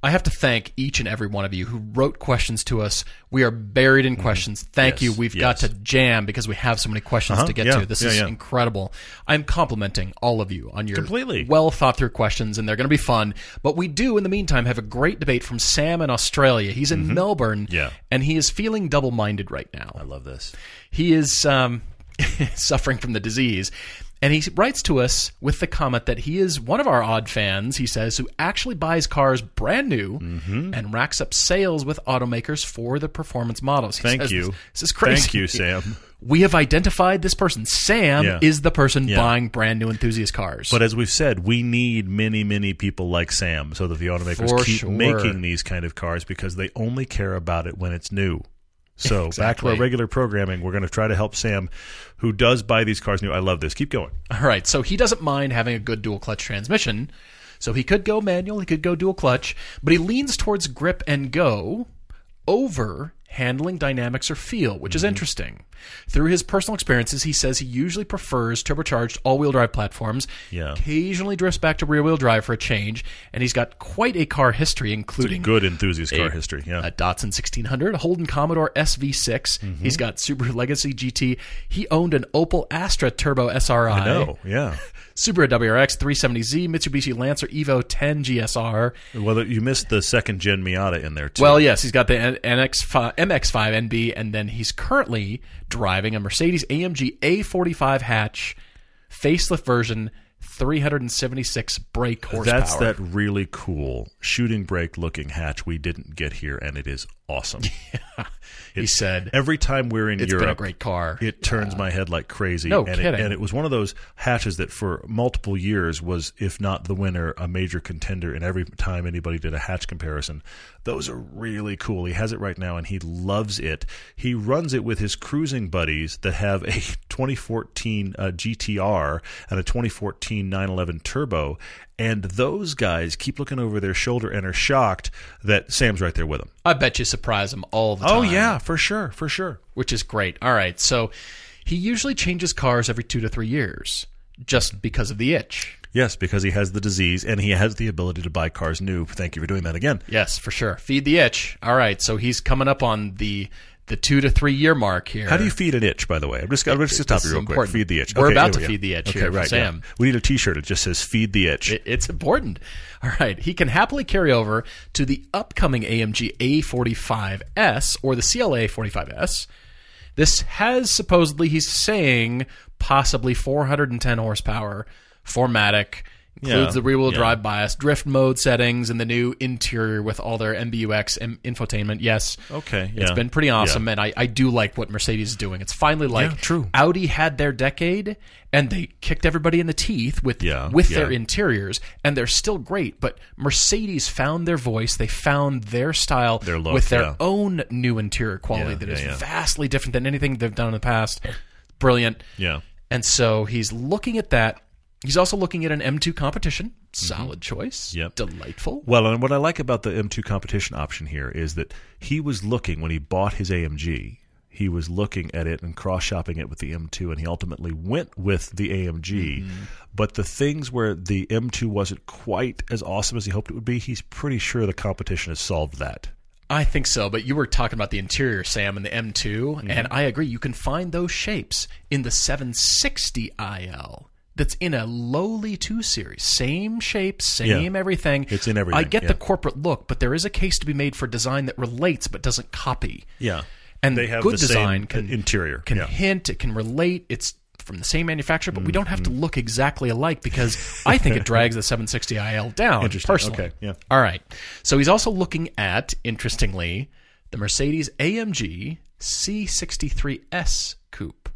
I have to thank each and every one of you who wrote questions to us. We are buried in questions. Thank yes, you. We've yes. got to jam because we have so many questions uh-huh, to get yeah, to. This yeah, is yeah. incredible. I'm complimenting all of you on your Completely. well-thought-through questions, and they're going to be fun. But we do, in the meantime, have a great debate from Sam in Australia. He's in mm-hmm. Melbourne, yeah. and he is feeling double-minded right now. I love this. He is um, suffering from the disease. And he writes to us with the comment that he is one of our odd fans, he says, who actually buys cars brand new mm-hmm. and racks up sales with automakers for the performance models. He Thank says, you. This, this is crazy. Thank you, Sam. We have identified this person. Sam yeah. is the person yeah. buying brand new enthusiast cars. But as we've said, we need many, many people like Sam so that the automakers for keep sure. making these kind of cars because they only care about it when it's new. So exactly. back to our regular programming, we're going to try to help Sam, who does buy these cars new. I love this. Keep going. All right. So he doesn't mind having a good dual clutch transmission. So he could go manual. He could go dual clutch. But he leans towards grip and go over handling dynamics or feel, which mm-hmm. is interesting. Through his personal experiences, he says he usually prefers turbocharged all-wheel drive platforms, yeah. occasionally drifts back to rear-wheel drive for a change, and he's got quite a car history, including... good enthusiast a, car history, yeah. A Datsun sixteen hundred, a Holden Commodore S V six. Mm-hmm. He's got Subaru Legacy G T. He owned an Opel Astra Turbo S R I. I know, yeah. Subaru W R X three seventy Z, Mitsubishi Lancer Evo ten G S R. Well, you missed the second-gen Miata in there, too. Well, yes, he's got the N X five, M X five N B, and then he's currently... driving a Mercedes A M G A forty-five hatch, facelift version, three seventy-six brake horsepower. That's that really cool shooting brake looking hatch we didn't get here, and it is awesome. Yeah. He said, every time we're in it's Europe, been a great car. It turns yeah. my head like crazy. No and kidding. It, and it was one of those hatches that for multiple years was, if not the winner, a major contender. And every time anybody did a hatch comparison, those are really cool. He has it right now, and he loves it. He runs it with his cruising buddies that have a twenty fourteen uh, G T R and a twenty fourteen nine eleven Turbo. And those guys keep looking over their shoulder and are shocked that Sam's right there with them. I bet you surprise them all the time. Oh, yeah, for sure, for sure. Which is great. All right, so he usually changes cars every two to three years just because of the itch. Yes, because he has the disease and he has the ability to buy cars new. Thank you for doing that again. Yes, for sure. Feed the itch. All right, so he's coming up on the... the two to three year mark here. How do you feed an itch, by the way? I'm just going to stop you real important. quick. Feed the itch. We're okay, about to we feed the itch okay, here, right, Sam. Yeah. We need a T-shirt that just says "Feed the Itch." It, it's important. All right, he can happily carry over to the upcoming A M G A forty-five S or the C L A forty-five S. This has supposedly, he's saying, possibly four hundred ten horsepower, four matic, includes yeah, the rear-wheel yeah. drive bias, drift mode settings, and the new interior with all their M B U X and infotainment. Yes. Okay. Yeah. It's been pretty awesome, yeah. and I, I do like what Mercedes is doing. It's finally like yeah, true. Audi had their decade, and they kicked everybody in the teeth with, yeah, with yeah. their interiors, and they're still great, but Mercedes found their voice. They found their style their look, with their yeah. own new interior quality yeah, that yeah, is yeah. vastly different than anything they've done in the past. Brilliant. Yeah. And so he's looking at that. He's also looking at an M two Competition. Solid mm-hmm. choice. Yep. Delightful. Well, and what I like about the M two Competition option here is that he was looking, when he bought his A M G, he was looking at it and cross-shopping it with the M two, and he ultimately went with the A M G. Mm-hmm. But the things where the M two wasn't quite as awesome as he hoped it would be, he's pretty sure the Competition has solved that. I think so, but you were talking about the interior, Sam, and the M two, mm-hmm. and I agree. You can find those shapes in the seven sixty I L. That's in a lowly two series. Same shape, same yeah. everything. It's in everything. I get yeah. the corporate look, but there is a case to be made for design that relates but doesn't copy. Yeah. And they have good the design can, interior. can yeah. hint, it can relate. It's from the same manufacturer, but mm-hmm. we don't have to look exactly alike because I think it drags the seven sixty I L down. Interesting. Personally. Okay. Yeah. All right. So he's also looking at, interestingly, the Mercedes A M G C sixty-three S Coupe.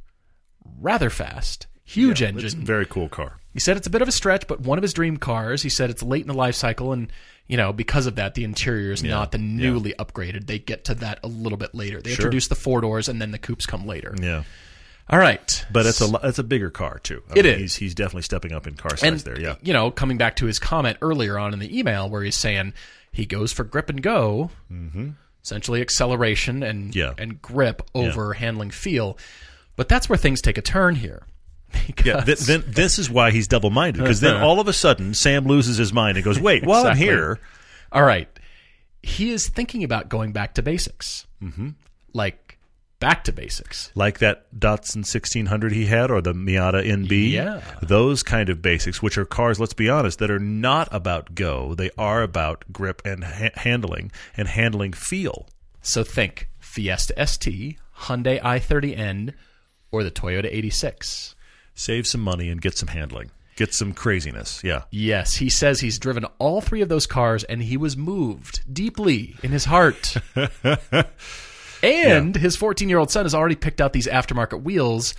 Rather fast. Huge yeah, engine. It's a very cool car. He said it's a bit of a stretch, but one of his dream cars. He said it's late in the life cycle, and you know because of that, the interior is yeah, not the newly yeah. upgraded. They get to that a little bit later. They sure. introduce the four-doors, and then the coupes come later. Yeah. All right. But it's a, it's a bigger car, too. I it mean, is. He's, he's definitely stepping up in car size and, there, yeah. you know, coming back to his comment earlier on in the email where he's saying he goes for grip and go, mm-hmm. essentially acceleration and, yeah. and grip over yeah. handling feel. But that's where things take a turn here. Because. Yeah, th- then this is why he's double-minded, because then all of a sudden Sam loses his mind and goes, wait, while exactly. I'm here. All right. He is thinking about going back to basics. Mm-hmm. Like, back to basics. Like that Datsun sixteen hundred he had or the Miata N B. Yeah. Those kind of basics, which are cars, let's be honest, that are not about go. They are about grip and ha- handling and handling feel. So think Fiesta S T, Hyundai i thirty N, or the Toyota eighty-six. Save some money and get some handling. Get some craziness, yeah. Yes, he says he's driven all three of those cars, and he was moved deeply in his heart. And yeah. his fourteen-year-old son has already picked out these aftermarket wheels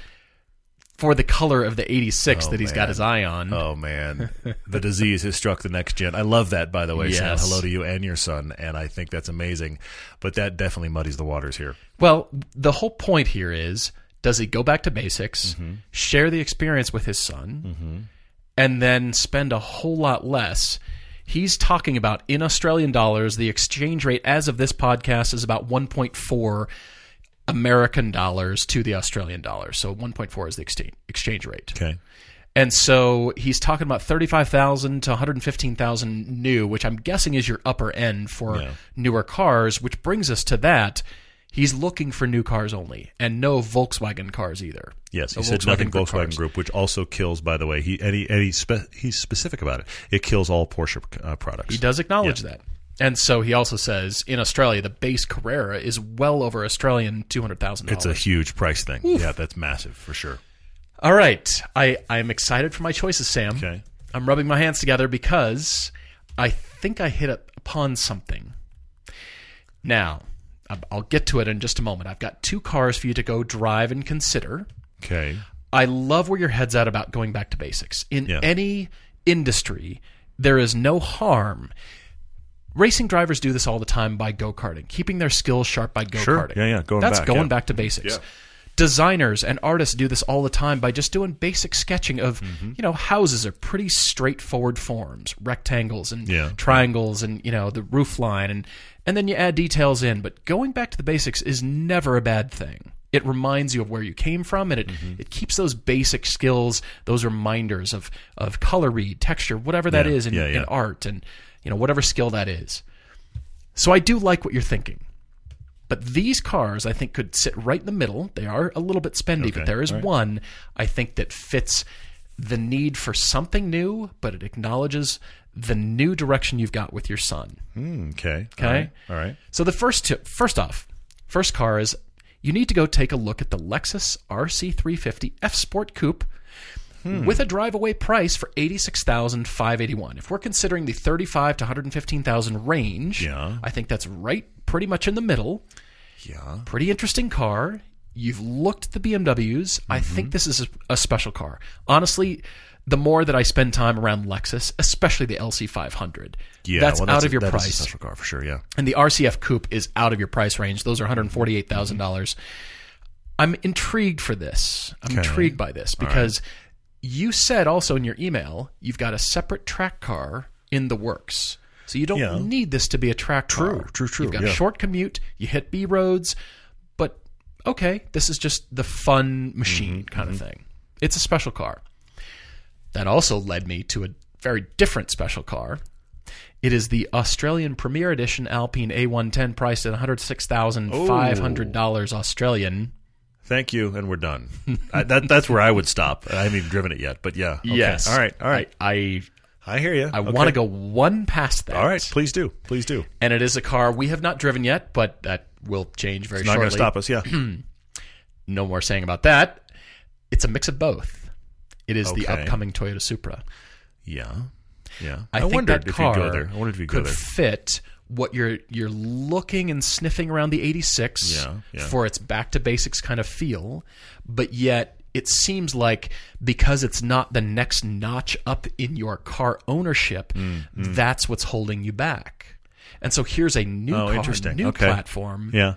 for the color of the eighty-six oh, that he's man. got his eye on. Oh, man. The disease has struck the next gen. I love that, by the way, yes. Sam. Hello to you and your son, and I think that's amazing. But that definitely muddies the waters here. Well, the whole point here is... does he go back to basics, mm-hmm. share the experience with his son, mm-hmm. and then spend a whole lot less? He's talking about, in Australian dollars, the exchange rate as of this podcast is about one point four American dollars to the Australian dollar. So one point four is the exchange rate. Okay. And so he's talking about thirty-five thousand dollars to one hundred fifteen thousand dollars new, which I'm guessing is your upper end for yeah. newer cars, which brings us to that. He's looking for new cars only, and no Volkswagen cars either. Yes, he no said Volkswagen nothing Volkswagen cars. Group, which also kills, by the way. He and, he, and he spe- he's specific about it. It kills all Porsche uh, products. He does acknowledge yeah. that. And so he also says, in Australia, the base Carrera is well over Australian two hundred thousand dollars. It's a huge price thing. Oof. Yeah, that's massive for sure. All right. I, I'm excited for my choices, Sam. Okay. I'm rubbing my hands together because I think I hit upon something. Now... I'll get to it in just a moment. I've got two cars for you to go drive and consider. Okay. I love where your head's at about going back to basics. In yeah. any industry, there is no harm. Racing drivers do this all the time by go-karting, keeping their skills sharp by go-karting. Sure. Yeah, yeah, going That's back, going yeah. back to basics. Yeah. Designers and artists do this all the time by just doing basic sketching of, mm-hmm. you know, houses are pretty straightforward forms, rectangles and yeah. triangles and, you know, the roof line and, and then you add details in. But going back to the basics is never a bad thing. It reminds you of where you came from, and it, mm-hmm. it keeps those basic skills, those reminders of, of color read, texture, whatever that yeah. is in, yeah, yeah. in art and, you know, whatever skill that is. So I do like what you're thinking. But these cars, I think, could sit right in the middle. They are a little bit spendy, okay, but there is right. one, I think, that fits the need for something new, but it acknowledges the new direction you've got with your son. Mm, okay. Okay? All right. All right. So the first, two, first off, first car is you need to go take a look at the Lexus R C three fifty F Sport Coupe hmm. with a drive-away price for eighty-six thousand five hundred eighty-one dollars. If we're considering the thirty-five thousand to one hundred fifteen thousand dollars range, yeah. I think that's right pretty much in the middle. Yeah. Pretty interesting car. You've looked at the B M Ws. Mm-hmm. I think this is a, a special car. Honestly, the more that I spend time around Lexus, especially the L C five hundred, yeah, that's, well, that's out of your a, that price. Is a special car for sure, yeah. And the R C F Coupe is out of your price range. Those are one hundred forty-eight thousand dollars. Mm-hmm. I'm intrigued for this. I'm okay. intrigued by this because right. you said also in your email you've got a separate track car in the works. So you don't yeah. need this to be a track true, car. True, true, true. You've got yeah. a short commute. You hit B roads. But, okay, this is just the fun machine mm-hmm, kind mm-hmm. of thing. It's a special car. That also led me to a very different special car. It is the Australian Premier Edition Alpine A one ten priced at one hundred six thousand five hundred dollars oh. Australian. Thank you, and we're done. I, that, that's where I would stop. I haven't even driven it yet, but yeah. Okay. Yes. All right, all right. I... I I hear you. I okay. want to go one past that. All right, please do. Please do. And it is a car we have not driven yet, but that will change very it's shortly. It's not going to stop us, yeah. No more saying about that. It's a mix of both. It is okay. the upcoming Toyota Supra. Yeah, yeah. I, I think wondered that if car you go there. I wondered if you go could there. fit what you're you're looking and sniffing around the eighty-six yeah, yeah. for its back-to-basics kind of feel, but yet... It seems like because it's not the next notch up in your car ownership, mm, mm. that's what's holding you back. And so here's a new oh, car, new okay. platform, yeah.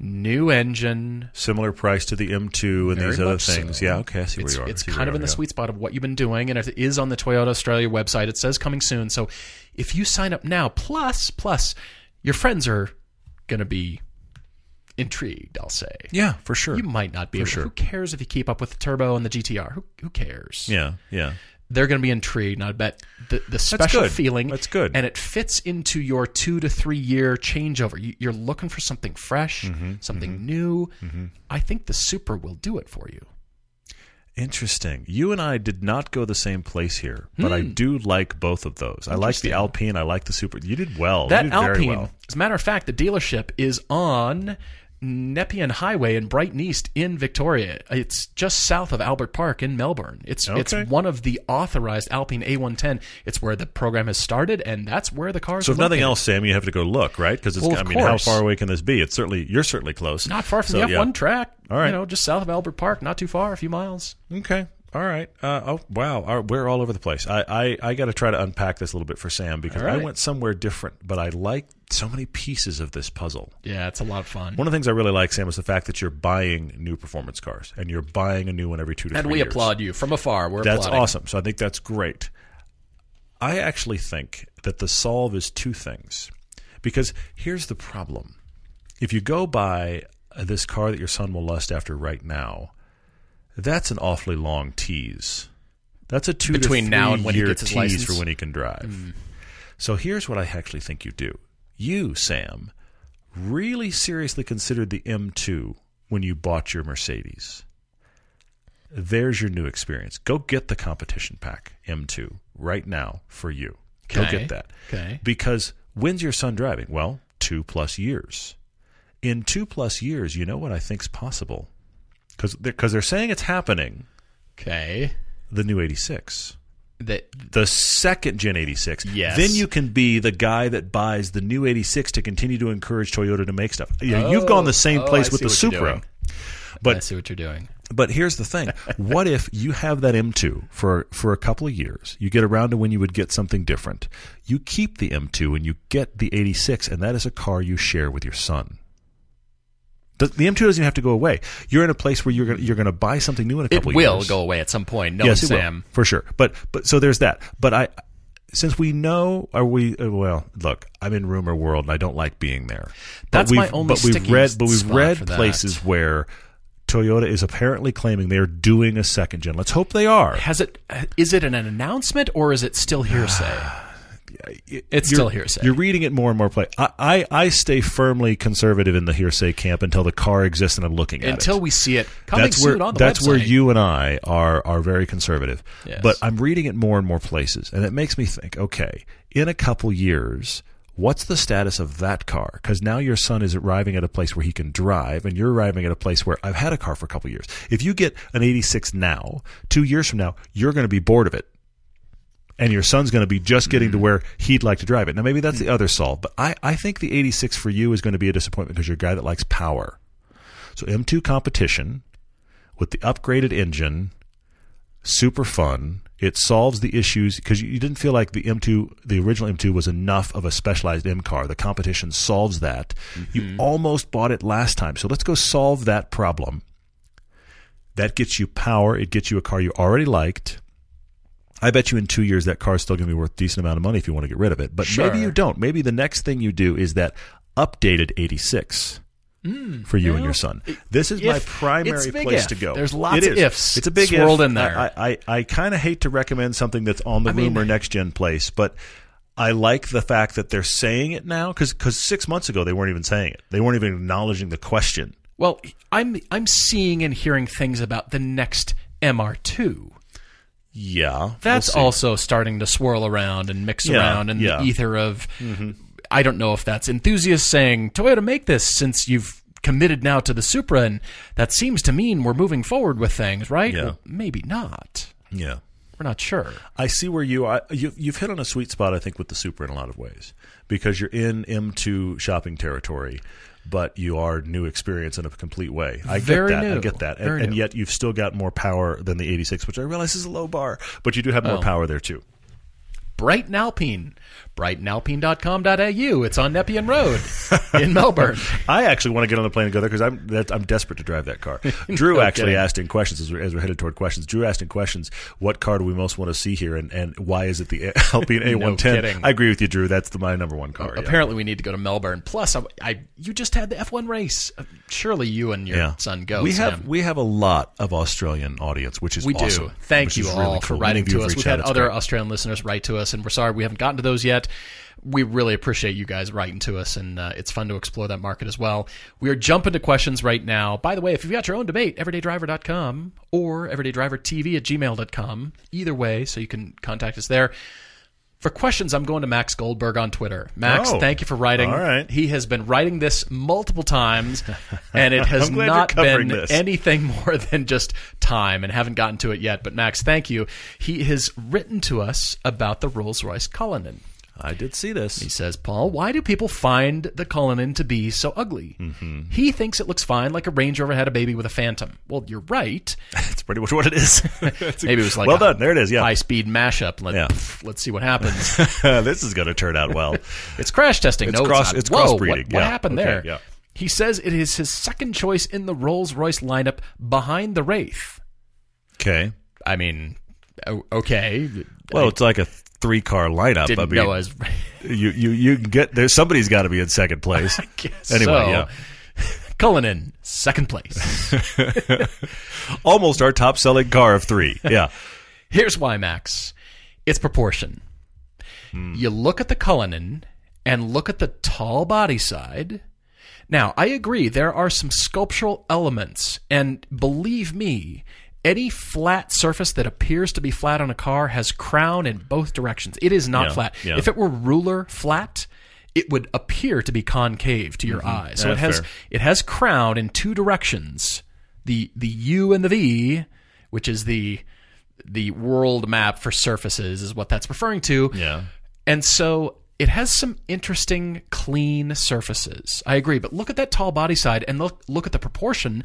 new engine. Similar price to the M two and these other things. So. Yeah, okay, I see it's, where you are. It's kind of in are, the yeah. sweet spot of what you've been doing, and it is on the Toyota Australia website. It says coming soon. So if you sign up now, plus, plus, your friends are going to be... intrigued, I'll say. Yeah, for sure. You might not be able to. Sure. Who cares if you keep up with the turbo and the G T R? Who, who cares? Yeah, yeah. They're going to be intrigued, and I bet the, the special That's feeling. That's good. And it fits into your two to three year changeover. You, you're looking for something fresh, mm-hmm, something mm-hmm, new. Mm-hmm. I think the Super will do it for you. Interesting. You and I did not go the same place here, but mm. I do like both of those. I like the Alpine. I like the Super. You did well. That you did Alpine, very well. As a matter of fact, the dealership is on... Nepean Highway in Brighton East in Victoria. It's just south of Albert Park in Melbourne. It's okay. it's one of the authorized Alpine A one ten. It's where the program has started, and that's where the cars. So if nothing else, Sam, you have to go look, right? Because it's. Well, I mean, course. How far away can this be? It's certainly you're certainly close. Not far from so, the F one yeah. track. All right, you know, just south of Albert Park, not too far, a few miles. Okay. All right. Uh, oh, wow. All right. We're all over the place. I, I, I got to try to unpack this a little bit for Sam because right. I went somewhere different, but I like so many pieces of this puzzle. Yeah, it's a lot of fun. One of the things I really like, Sam, is the fact that you're buying new performance cars, and you're buying a new one every two to and three years. And we applaud you from afar. We're That's applauding. awesome. So I think that's great. I actually think that the solve is two things because here's the problem. If you go buy this car that your son will lust after right now, that's an awfully long tease. That's a two Between to three now and when year he gets his tease license. For when he can drive. Mm. So here's what I actually think you do. You, Sam, really seriously considered the M two when you bought your Mercedes. There's your new experience. Go get the competition pack M two right now for you. Okay. Go get that. Okay. Because when's your son driving? Well, two plus years. In two plus years, you know what I think's possible. Because they're, they're saying it's happening. Okay. The new eighty-six. The, the second gen eighty-six. Yes. Then you can be the guy that buys the new eighty-six to continue to encourage Toyota to make stuff. Oh, you've gone the same oh, place I with the Supra. But, I see what you're doing. But here's the thing. What if you have that M two for, for a couple of years? You get around to when you would get something different. You keep the M two and you get the eighty-six, and that is a car you share with your son. The M two doesn't even have to go away. You're in a place where you're going you're going to buy something new in a couple of years. It will go away at some point. No, yes, it Sam. Will, for sure. But but so there's that. But I since we know are we well, look, I'm in rumor world and I don't like being there. That's my only but we've read but we've read places where Toyota is apparently claiming they are doing a second gen. Let's hope they are. Has it is it an announcement or is it still hearsay? It's you're, still hearsay. You're reading it more and more. Play. I, I, I stay firmly conservative in the hearsay camp until the car exists and I'm looking at until it. Until we see it coming that's soon where, on the that's website. That's where you and I are, are very conservative. Yes. But I'm reading it more and more places. And it makes me think, okay, in a couple years, What's the status of that car? Because now your son is arriving at a place where he can drive, and you're arriving at a place where I've had a car for a couple of years. If you get an eighty-six now, two years from now, you're going to be bored of it. And your son's going to be just getting to where he'd like to drive it. Now, maybe that's the other solve, but I, I think the eighty-six for you is going to be a disappointment because you're a guy that likes power. So M two Competition with the upgraded engine, super fun. It solves the issues because you didn't feel like the M two, the original M two was enough of a specialized M car. The competition solves that. Mm-hmm. You almost bought it last time. So let's go solve that problem. That gets you power. It gets you a car you already liked. I bet you in two years that car is still going to be worth a decent amount of money if you want to get rid of it. But sure. Maybe you don't. Maybe the next thing you do is that updated eighty-six. Mm, for you well, and your son. This is my primary place if. to go. There's lots of ifs. It's a big swirled if. in there. I, I, I kind of hate to recommend something that's on the I rumor mean, next-gen place, but I like the fact that they're saying it now because because six months ago they weren't even saying it. They weren't even acknowledging the question. Well, I'm I'm seeing and hearing things about the next M R two. Yeah. That's we'll also starting to swirl around and mix yeah, around in yeah. the ether of... Mm-hmm. I don't know if that's enthusiasts saying, Toyota, make this since you've committed now to the Supra, and that seems to mean we're moving forward with things, right? Yeah. Well, maybe not. Yeah. We're not sure. I see where you are. You've, you've hit on a sweet spot, I think, with the Supra in a lot of ways because you're in M two shopping territory, but you are new experience in a complete way. I Very get that. New. I get that. And, and yet you've still got more power than the eighty-six, which I realize is a low bar, but you do have more oh. power there, too. Brighton Alpine, brighton alpine dot com dot a u. It's on Nepean Road in Melbourne. I actually want to get on the plane and go there because I'm that, I'm desperate to drive that car. Drew okay. actually asked in questions, as we're, as we're headed toward questions, Drew asked in questions, what car do we most want to see here, and, and why is it the Alpine A one ten? No, I agree with you, Drew. That's the, my number one car. Apparently yeah. we need to go to Melbourne. Plus, I, I you just had the F one race. Surely you and your yeah. son go, we Sam. Have, we have a lot of Australian audience, which is we awesome. We do. Thank you all really cool. for writing to us. We've had other great. Australian listeners write to us. And we're sorry we haven't gotten to those yet. We really appreciate you guys writing to us, and uh, it's fun to explore that market as well. We are jumping to questions right now. By the way, if you've got your own debate, everyday driver dot com or everyday driver t v at gmail dot com. Either way, so you can contact us there. For questions, I'm going to Max Goldberg on Twitter. Max, oh, thank you for writing. All right. He has been writing this multiple times, and it has not been this. anything more than just time and haven't gotten to it yet. But, Max, thank you. He has written to us about the Rolls-Royce Cullinan. I did see this. He says, Paul, why do people find the Cullinan to be so ugly? Mm-hmm. He thinks it looks fine, like a Range Rover had a baby with a Phantom. Well, you're right. That's pretty much what it is. Maybe it was like well a done. There it is. Yeah. high-speed mashup. Let, yeah. pff, let's see what happens. This is going to turn out well. It's crash testing. It's, no, cross, it's, it's Whoa, crossbreeding. What, what yeah. happened okay, there? Yeah. He says it is his second choice in the Rolls-Royce lineup behind the Wraith. Okay. I mean, okay. Well, I, it's like a... Th- three-car lineup. Didn't I mean, know I was... you, you, you get there. Somebody's got to be in second place. I guess anyway, so. Yeah. Cullinan, second place. Almost our top-selling car of three. Yeah. Here's why, Max. It's proportion. Hmm. You look at the Cullinan and look at the tall body side. Now, I agree. There are some sculptural elements, and believe me, any flat surface that appears to be flat on a car has crown in both directions. It is not yeah, flat. Yeah. If it were ruler flat, it would appear to be concave to your mm-hmm. eye. So That's it has fair. it has crown in two directions. The the U and the V, which is the the world map for surfaces, is what that's referring to. Yeah. And so it has some interesting clean surfaces. I agree, but look at that tall body side and look look at the proportion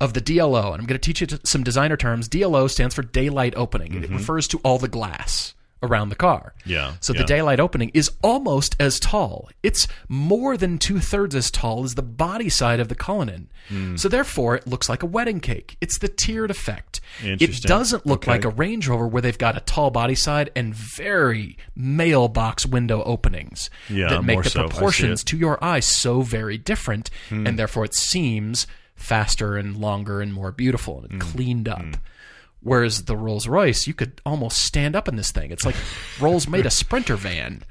of the D L O, and I'm going to teach you some designer terms. D L O stands for daylight opening. Mm-hmm. It refers to all the glass around the car. Yeah. So yeah. the daylight opening is almost as tall. It's more than two-thirds as tall as the body side of the Cullinan. Mm. So therefore, it looks like a wedding cake. It's the tiered effect. It doesn't look okay. like a Range Rover where they've got a tall body side and very mailbox window openings yeah, that make the so. proportions to your eye so very different, mm. and therefore it seems faster and longer and more beautiful and mm. cleaned up. Mm. Whereas the Rolls-Royce, you could almost stand up in this thing. It's like Rolls made a sprinter van.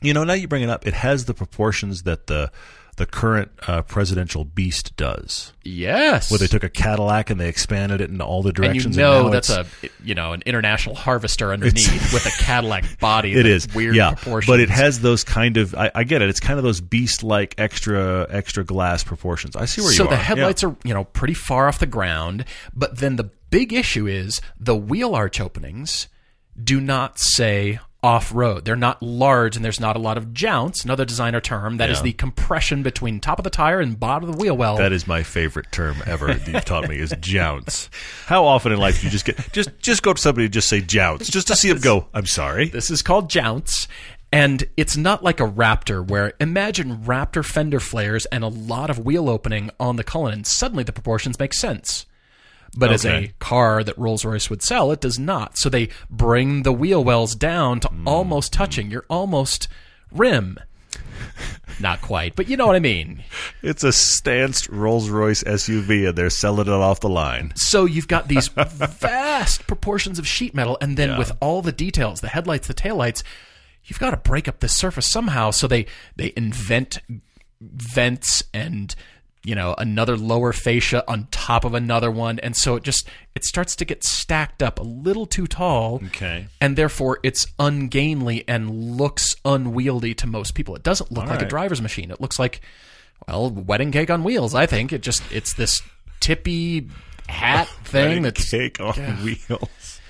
You know, now you bring it up, it has the proportions that the the current uh, presidential Beast does. Yes. Where they took a Cadillac and they expanded it in all the directions. And you know and that's a you know an international harvester underneath with a Cadillac body. It is weird yeah. proportions. But it has those kind of I, I get it. It's kind of those Beast-like extra extra glass proportions. I see where so you are. So the headlights yeah. are you know pretty far off the ground, but then the big issue is the wheel arch openings do not say off-road. They're not large, and there's not a lot of jounce, another designer term. That yeah. is the compression between top of the tire and bottom of the wheel well. That is my favorite term ever that you've taught me is jounce. How often in life do you just get just just go up to somebody and just say jounce, just to see them go, I'm sorry. This is called jounce. And it's not like a Raptor where imagine Raptor fender flares and a lot of wheel opening on the Cullinan. Suddenly the proportions make sense. But okay. as a car that Rolls-Royce would sell, it does not. So they bring the wheel wells down to mm. almost touching. You're almost rim. Not quite, but you know what I mean. It's a stanced Rolls-Royce S U V, and they're selling it off the line. So you've got these vast proportions of sheet metal, and then yeah. with all the details, the headlights, the taillights, you've got to break up the surface somehow. So they, they invent vents and... you know, another lower fascia on top of another one. And so it just, it starts to get stacked up a little too tall. Okay. And therefore it's ungainly and looks unwieldy to most people. It doesn't look All like right. a driver's machine. It looks like, well, wedding cake on wheels, I think. It just, it's this tippy hat thing wedding that's... cake on yeah. wheels.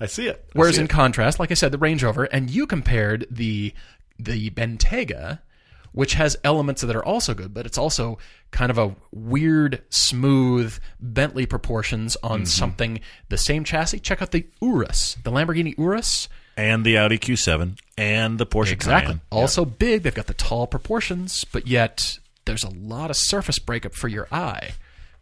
I see it. I Whereas see in it. contrast, like I said, the Range Rover, and you compared the the Bentayga, which has elements that are also good, but it's also kind of a weird, smooth Bentley proportions on mm-hmm. something. The same chassis. Check out the Urus, the Lamborghini Urus. And the Audi Q seven. And the Porsche exactly. Cayman. Also yeah. big. They've got the tall proportions, but yet there's a lot of surface breakup for your eye.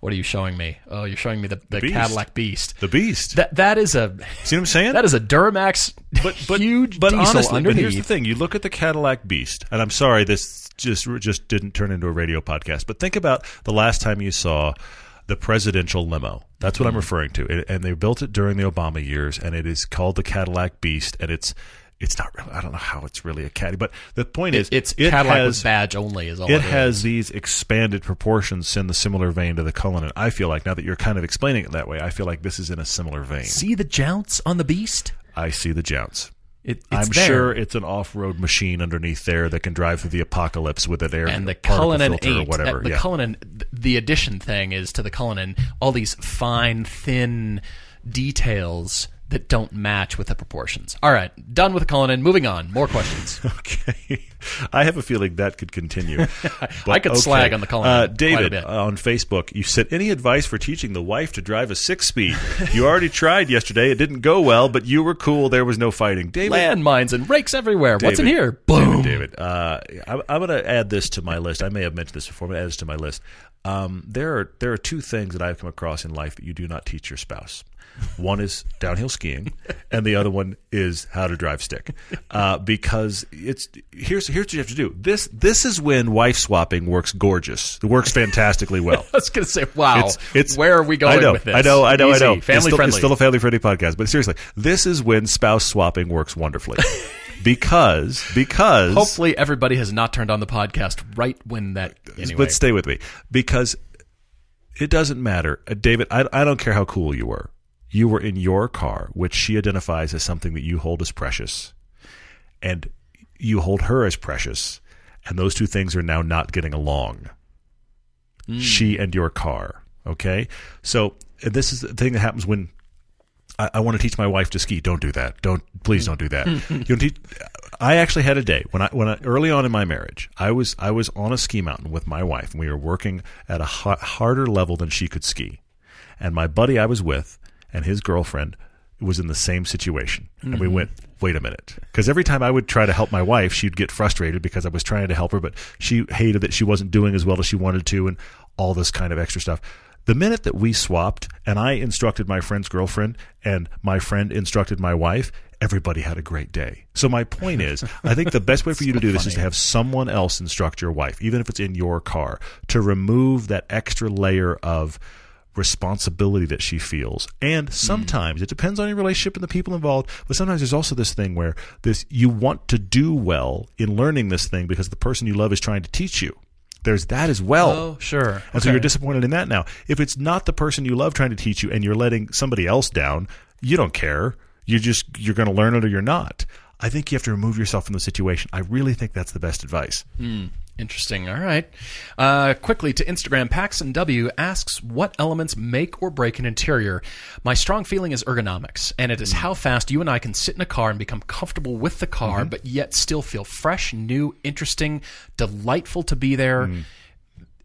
What are you showing me? Oh, you're showing me the, the Beast. Cadillac Beast. The Beast. That that is a see what I'm saying? That is a Duramax but, but, huge but diesel honestly, underneath. But here's the thing. You look at the Cadillac Beast, and I'm sorry this just just didn't turn into a radio podcast, but think about the last time you saw the presidential limo. That's what mm-hmm. I'm referring to. It, and they built it during the Obama years, and it is called the Cadillac Beast, and it's It's not really, I don't know how it's really a caddy, but the point is, it's it Cadillac has, with badge only is all it, it has is. These expanded proportions in the similar vein to the Cullinan. I feel like now that you're kind of explaining it that way, I feel like this is in a similar vein. See the jounce on the Beast? I see the jounce. It, it's I'm there. sure it's an off-road machine underneath there that can drive through the apocalypse with an air and the Cullinan eight, or whatever. The yeah. Cullinan, the addition thing is to the Cullinan all these fine, thin details that don't match with the proportions. All right, done with the Cullinan. Moving on. More questions. Okay. I have a feeling that could continue. I could okay. slag on the Cullinan. Uh, David uh, on Facebook, you said, any advice for teaching the wife to drive a six-speed? You already tried yesterday. It didn't go well, but you were cool. There was no fighting. David, landmines and rakes everywhere. David, what's in here? Boom. David, David uh, I'm, I'm going to add this to my list. I may have mentioned this before, but add this to my list. Um, there are there are two things that I've come across in life that you do not teach your spouse. One is downhill skiing, and the other one is how to drive stick. Uh, because it's here's here's what you have to do. This this is when wife swapping works gorgeous. It works fantastically well. I was going to say, wow, it's, it's, where are we going I know, with this? I know, I know, Easy, I know. Family it's still, friendly. It's still a family friendly podcast, but seriously, this is when spouse swapping works wonderfully. Because, because... Hopefully everybody has not turned on the podcast right when that... Anyway. But stay with me. Because it doesn't matter. Uh, David, I, I don't care how cool you were. You were in your car, which she identifies as something that you hold as precious. And you hold her as precious. And those two things are now not getting along. Mm. She and your car. Okay? So this is the thing that happens when... I, I want to teach my wife to ski. Don't do that. Don't please don't do that. You teach, I actually had a day when I when I, early on in my marriage, I was I was on a ski mountain with my wife, and we were working at a hot, harder level than she could ski. And my buddy I was with and his girlfriend was in the same situation, and mm-hmm. we went, wait a minute, because every time I would try to help my wife, she'd get frustrated because I was trying to help her, but she hated that she wasn't doing as well as she wanted to, and all this kind of extra stuff. The minute that we swapped and I instructed my friend's girlfriend and my friend instructed my wife, everybody had a great day. So my point is, I think the best way for you to do this funny. is to have someone else instruct your wife, even if it's in your car, to remove that extra layer of responsibility that she feels. And sometimes, mm. it depends on your relationship and the people involved, but sometimes there's also this thing where this you want to do well in learning this thing because the person you love is trying to teach you. There's that as well. Oh, sure. And okay. so you're disappointed in that now. If it's not the person you love trying to teach you and you're letting somebody else down, you don't care. You just, you're going to learn it or you're not. I think you have to remove yourself from the situation. I really think that's the best advice. Hmm. Interesting. All right. Uh, quickly to Instagram, Paxson W asks, what elements make or break an interior? My strong feeling is ergonomics, and it is how fast you and I can sit in a car and become comfortable with the car, mm-hmm. but yet still feel fresh, new, interesting, delightful to be there. Mm.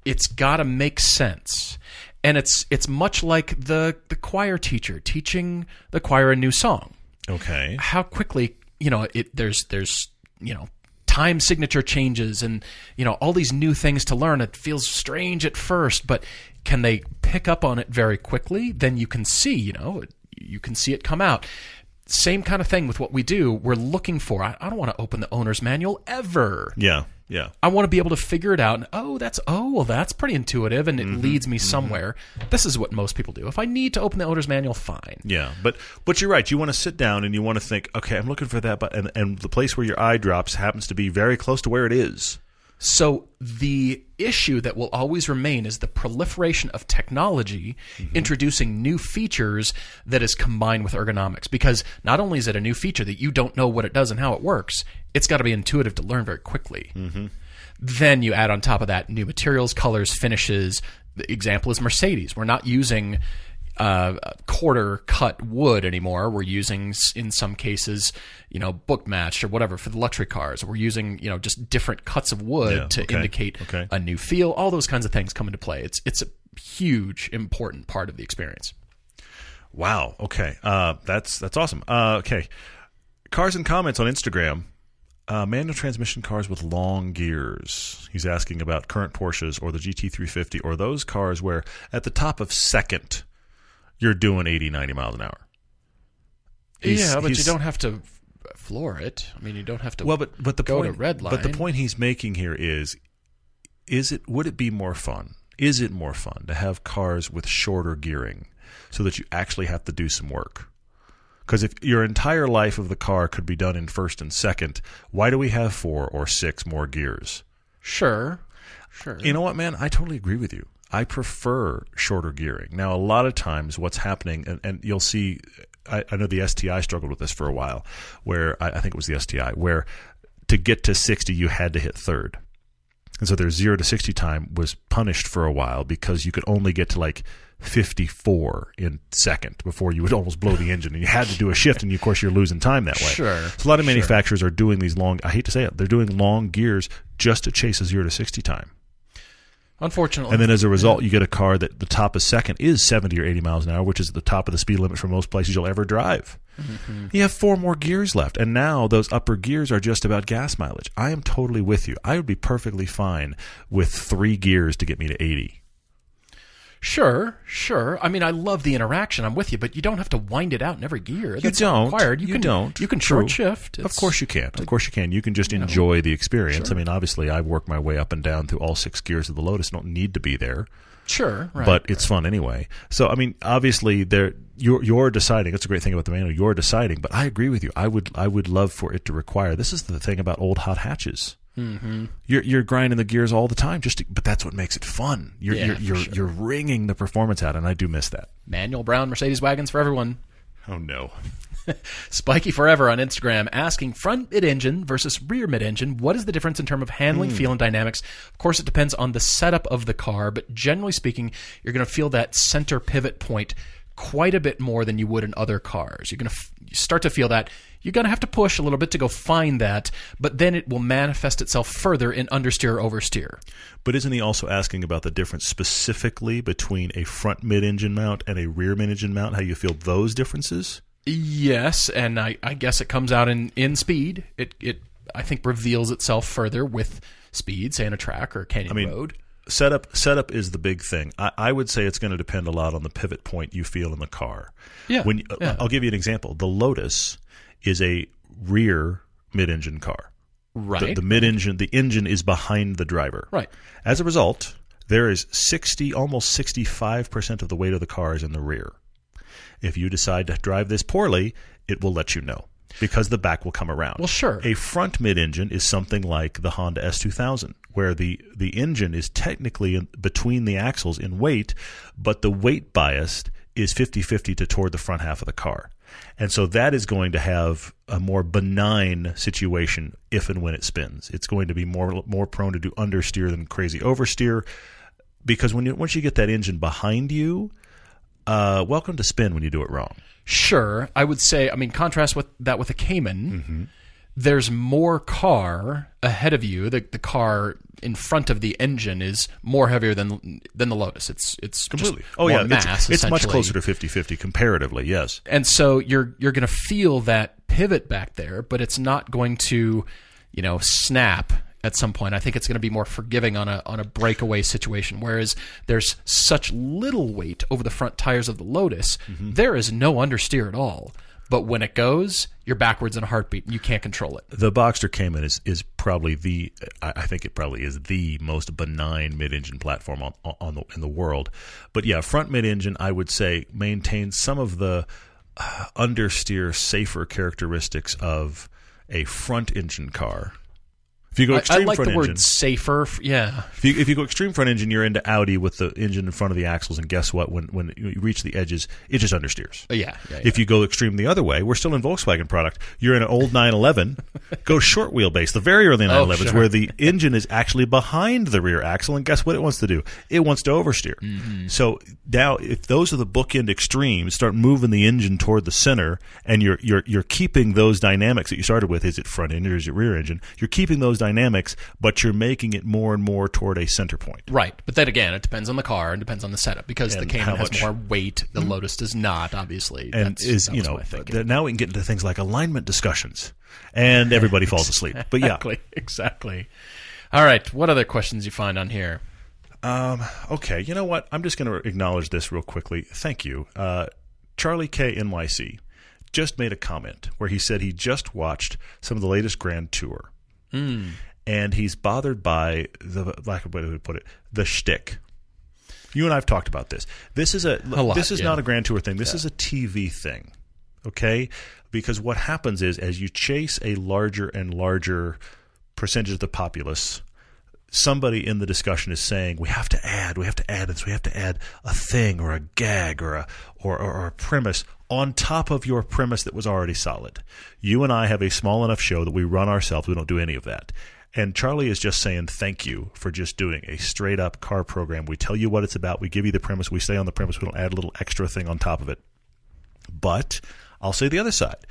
It's got to make sense. And it's it's much like the, the choir teacher teaching the choir a new song. Okay. How quickly, you know, it there's there's, you know, time signature changes and, you know, all these new things to learn. It feels strange at first, but can they pick up on it very quickly? Then you can see, you know, you can see it come out. Same kind of thing with what we do. We're looking for, I, I don't want to open the owner's manual ever. Yeah, yeah. I want to be able to figure it out. And, oh, that's, oh, well, that's pretty intuitive, and it mm-hmm, leads me mm-hmm. somewhere. This is what most people do. If I need to open the owner's manual, fine. Yeah, but but you're right. You want to sit down and you want to think, okay, I'm looking for that, but and, and the place where your eye drops happens to be very close to where it is. So the issue that will always remain is the proliferation of technology mm-hmm. introducing new features that is combined with ergonomics. Because not only is it a new feature that you don't know what it does and how it works, it's got to be intuitive to learn very quickly. Mm-hmm. Then you add on top of that new materials, colors, finishes. The example is Mercedes. We're not using uh, quarter cut wood anymore. We're using, in some cases, you know, book matched or whatever for the luxury cars. We're using, you know, just different cuts of wood yeah, to okay, indicate okay. a new feel. All those kinds of things come into play. It's it's a huge, important part of the experience. Wow. Okay. Uh, that's that's awesome. Uh, okay. Cars and comments on Instagram. Uh, manual transmission cars with long gears. He's asking about current Porsches or the G T three fifty or those cars where at the top of second you're doing eighty, ninety miles an hour. He's, yeah, but you don't have to floor it. I mean, you don't have to well, but, but the go point, to red line. But the point he's making here is, is it would it be more fun? Is it more fun to have cars with shorter gearing so that you actually have to do some work? Because if your entire life of the car could be done in first and second, why do we have four or six more gears? Sure, sure. You know what, man? I totally agree with you. I prefer shorter gearing. Now, a lot of times what's happening, and, and you'll see, I, I know the S T I struggled with this for a while, where I, I think it was the S T I, where to get to sixty, you had to hit third. And so their zero to sixty time was punished for a while because you could only get to like fifty-four in second before you would almost blow the engine. And you had to do a shift, and of course you're losing time that way. Sure. So a lot of manufacturers sure. are doing these long, I hate to say it, they're doing long gears just to chase a zero to sixty time. Unfortunately. And then as a result, you get a car that the top of second is seventy or eighty miles an hour, which is at the top of the speed limit for most places you'll ever drive. Mm-hmm. You have four more gears left, and now those upper gears are just about gas mileage. I am totally with you. I would be perfectly fine with three gears to get me to eighty. Sure, sure. I mean, I love the interaction. I'm with you, but you don't have to wind it out in every gear. That's you don't. Required. You, you can, don't. You can short shift. It's, of course you can. Of course you can. You can just you enjoy know. the experience. Sure. I mean, obviously, I work my way up and down through all six gears of the Lotus. I don't need to be there. Sure, right. But it's right. fun anyway. So, I mean, obviously, there you're, you're deciding. That's a great thing about the manual. You're deciding. But I agree with you. I would I would love for it to require. This is the thing about old hot hatches. Mm-hmm. You're you're grinding the gears all the time, just to, but that's what makes it fun. You're yeah, you're you're, sure. you're wringing the performance out, and I do miss that. Manuel Brown, Mercedes wagons for everyone. Oh no, Spiky Forever on Instagram asking front mid engine versus rear mid engine. What is the difference in terms of handling, mm. feel, and dynamics? Of course, it depends on the setup of the car, but generally speaking, you're going to feel that center pivot point quite a bit more than you would in other cars. You're going to f- start to feel that. You're going to have to push a little bit to go find that, but then it will manifest itself further in understeer, oversteer. But isn't he also asking about the difference specifically between a front mid-engine mount and a rear mid-engine mount, how you feel those differences? Yes, and I, I guess it comes out in, in speed. It, it I think, reveals itself further with speed, say, in a track or a canyon I mean, road. Setup setup is the big thing. I, I would say it's going to depend a lot on the pivot point you feel in the car. Yeah, when you, yeah. I'll give you an example. The Lotus is a rear mid-engine car. Right. The, the mid-engine, the engine is behind the driver. Right. As a result, there is sixty, almost sixty-five percent of the weight of the car is in the rear. If you decide to drive this poorly, it will let you know. because the back will come around. Well, sure. A front mid-engine is something like the Honda S two thousand, where the, the engine is technically in, between the axles in weight, but the weight bias is fifty-fifty to toward the front half of the car. And so that is going to have a more benign situation if and when it spins. It's going to be more more prone to do understeer than crazy oversteer, because when you once you get that engine behind you, uh, welcome to spin when you do it wrong. Sure. I would say, I mean, contrast with that with a Cayman, mm-hmm. there's more car ahead of you. The, the car in front of the engine is more heavier than than the Lotus. It's it's completely just oh more yeah mass, it's, it's much closer to fifty-fifty comparatively. Yes, and so you're you're going to feel that pivot back there, but it's not going to, you know, snap at some point. I think it's going to be more forgiving on a on a breakaway situation. Whereas there's such little weight over the front tires of the Lotus, mm-hmm. there is no understeer at all. But when it goes, you're backwards in a heartbeat. You can't control it. The Boxster Cayman is, is probably the, I think it probably is the most benign mid-engine platform on, on the, in the world. But yeah, front mid-engine, I would say, maintains some of the uh, understeer, safer characteristics of a front engine car. If you go extreme I, I like front the engine, word safer. Yeah. If you, if you go extreme front engine, you're into Audi with the engine in front of the axles, and guess what? When when you reach the edges, it just understeers. Yeah. yeah, yeah. If you go extreme the other way, we're still in Volkswagen product. You're in an old nine eleven. Go short wheelbase. The very early nine elevens, oh, sure. where the engine is actually behind the rear axle, and guess what it wants to do? It wants to oversteer. Mm-hmm. So now, if those are the bookend extremes, start moving the engine toward the center, and you're you're you're keeping those dynamics that you started with. Is it front engine or is it rear engine? You're keeping those dynamics, but you're making it more and more toward a center point. Right. But then again, it depends on the car and depends on the setup, because and the Cayman has more weight. The mm-hmm. Lotus does not, obviously. And That's, is, that you know, the, now we can get into things like alignment discussions, and everybody falls asleep. But yeah. Exactly. Exactly. All right. What other questions you find on here? Um, okay. You know what? I'm just going to acknowledge this real quickly. Thank you. Uh, Charlie K. N Y C just made a comment where he said he just watched some of the latest Grand Tour. Mm. And he's bothered by the lack of way to put it, the shtick. You and I have talked about this. This is a, a lot, this is yeah. not a Grand Tour thing. This yeah. is a T V thing, okay? Because what happens is, as you chase a larger and larger percentage of the populace, somebody in the discussion is saying, we have to add, we have to add this, we have to add a thing or a gag or a or, or, or a premise on top of your premise that was already solid. You and I have a small enough show that we run ourselves. We don't do any of that. And Charlie is just saying thank you for just doing a straight-up car program. We tell you what it's about. We give you the premise. We stay on the premise. We don't add a little extra thing on top of it. But I'll say the other side.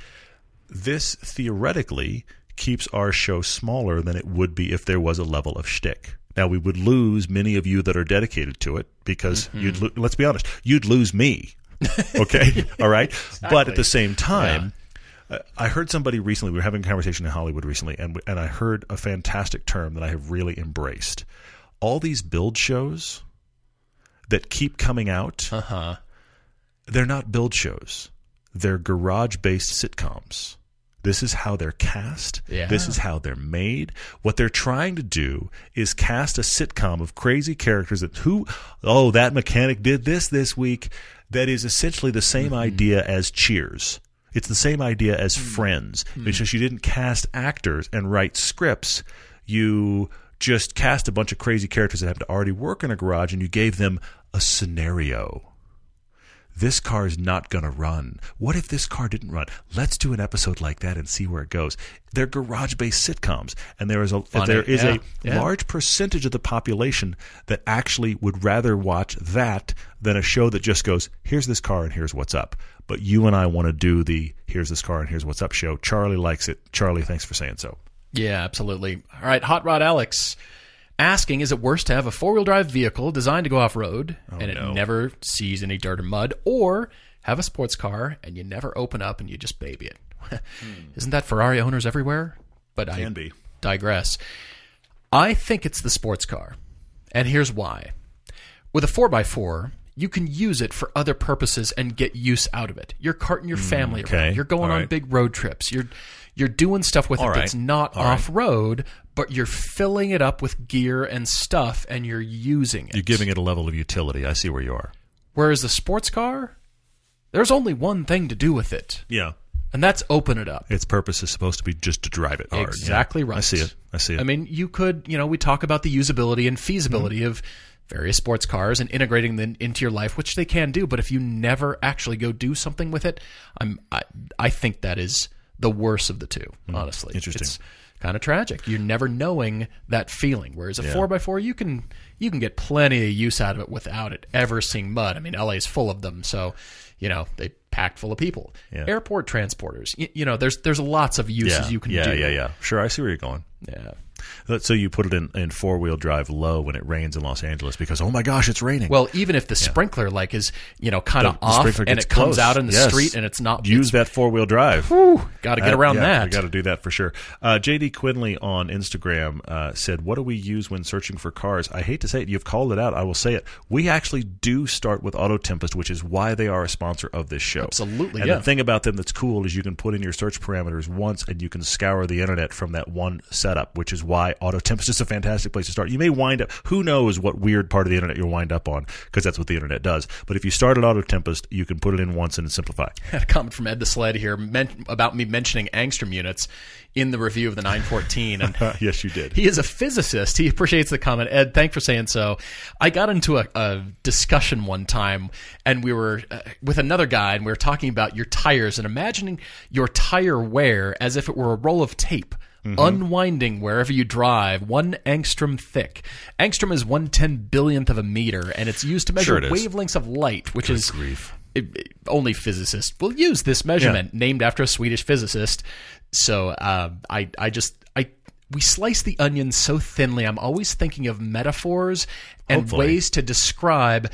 This theoretically keeps our show smaller than it would be if there was a level of shtick. Now, we would lose many of you that are dedicated to it, because mm-hmm. you'd lo- let's be honest, you'd lose me. Okay? All right? Exactly. But at the same time, yeah. uh, I heard somebody recently, we were having a conversation in Hollywood recently, and and I heard a fantastic term that I have really embraced. All these build shows that keep coming out, uh-huh. they're not build shows. They're garage-based sitcoms. This is how they're cast. Yeah. This is how they're made. What they're trying to do is cast a sitcom of crazy characters that who, oh, that mechanic did this this week. That is essentially the same mm-hmm. idea as Cheers. It's the same idea as mm-hmm. Friends. Mm-hmm. It's just you didn't cast actors and write scripts. You just cast a bunch of crazy characters that have to already work in a garage, and you gave them a scenario. This car is not going to run. What if this car didn't run? Let's do an episode like that and see where it goes. They're garage-based sitcoms, and there is a Funny. there is yeah. a yeah. large percentage of the population that actually would rather watch that than a show that just goes, here's this car and here's what's up. But you and I want to do the here's this car and here's what's up show. Charlie likes it. Charlie, thanks for saying so. Yeah, absolutely. All right, Hot Rod Alex asking, is it worse to have a four-wheel drive vehicle designed to go off-road oh, and it no. never sees any dirt or mud, or have a sports car and you never open up and you just baby it? mm. Isn't that Ferrari owners everywhere? But Can I be. digress. I think it's the sports car, and here's why. With a four by four, you can use it for other purposes and get use out of it. You're carting your family mm, okay. around. You're going All on right. big road trips. You're You're doing stuff with All it right. that's not All off-road, right. but you're filling it up with gear and stuff, and you're using it. You're giving it a level of utility. I see where you are. Whereas the sports car, there's only one thing to do with it. Yeah. And that's open it up. Its purpose is supposed to be just to drive it hard. Exactly yeah. right. I see it. I see it. I mean, you could, you know, we talk about the usability and feasibility mm-hmm. of various sports cars and integrating them into your life, which they can do. But if you never actually go do something with it, I'm, I, I think that is the worse of the two, mm-hmm. honestly. Interesting. It's kind of tragic. You're never knowing that feeling. Whereas a yeah. four by four, you can you can get plenty of use out of it without it ever seeing mud. I mean, L A is full of them, so... You know, they packed full of people. Yeah. Airport transporters. You, you know, there's there's lots of uses yeah. you can yeah, do. Yeah, yeah, yeah. Sure, I see where you're going. Yeah. So you put it in, in four-wheel drive low when it rains in Los Angeles because, oh, my gosh, it's raining. Well, even if the yeah. sprinkler, like, is, you know, kind of off and it comes close. out in the yes. street and it's not. Use it's, that four-wheel drive. Got to get around yeah, that. We got to do that for sure. Uh, J D Quinley on Instagram uh, said, what do we use when searching for cars? I hate to say it. You've called it out. I will say it. We actually do start with Auto Tempest, which is why they are a sponsor of this show. Absolutely, And yeah. the thing about them that's cool is you can put in your search parameters once and you can scour the internet from that one setup, which is why Auto Tempest is a fantastic place to start. You may wind up, who knows what weird part of the internet you'll wind up on, because that's what the internet does. But if you start at Auto Tempest, you can put it in once and simplify. I had a comment from Ed the Sled here men- about me mentioning angstrom units in the review of the nine fourteen. And yes, you did. He is a physicist. He appreciates the comment. Ed, thanks for saying so. I got into a, a discussion one time, and we were uh, with another guy, and we were talking about your tires and imagining your tire wear as if it were a roll of tape. Mm-hmm. Unwinding wherever you drive, one angstrom thick. Angstrom is one ten billionth of a meter, and it's used to measure sure wavelengths of light, which Good is grief. It, it, only physicists will use this measurement, yeah. named after a Swedish physicist. So uh, I, I just, I we slice the onion so thinly. I'm always thinking of metaphors and Hopefully. ways to describe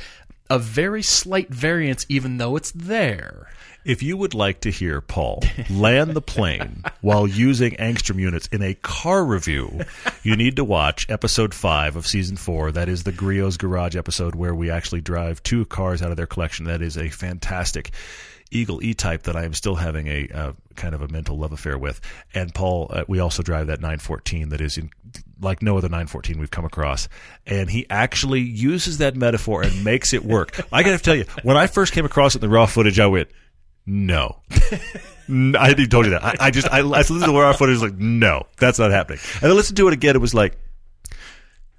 a very slight variance, even though it's there. If you would like to hear Paul land the plane while using angstrom units in a car review, you need to watch episode five of season four. That is the Griot's Garage episode where we actually drive two cars out of their collection. That is a fantastic Eagle E-Type that I am still having a uh, kind of a mental love affair with. And Paul, uh, we also drive that nine fourteen that is in, like no other nine fourteen we've come across. And he actually uses that metaphor and makes it work. I got to tell you, when I first came across it in the raw footage, I went, no. no. I hadn't even told you that. I, I just, I, I listened to the raw footage, like, no, that's not happening. And I listened to it again, it was like,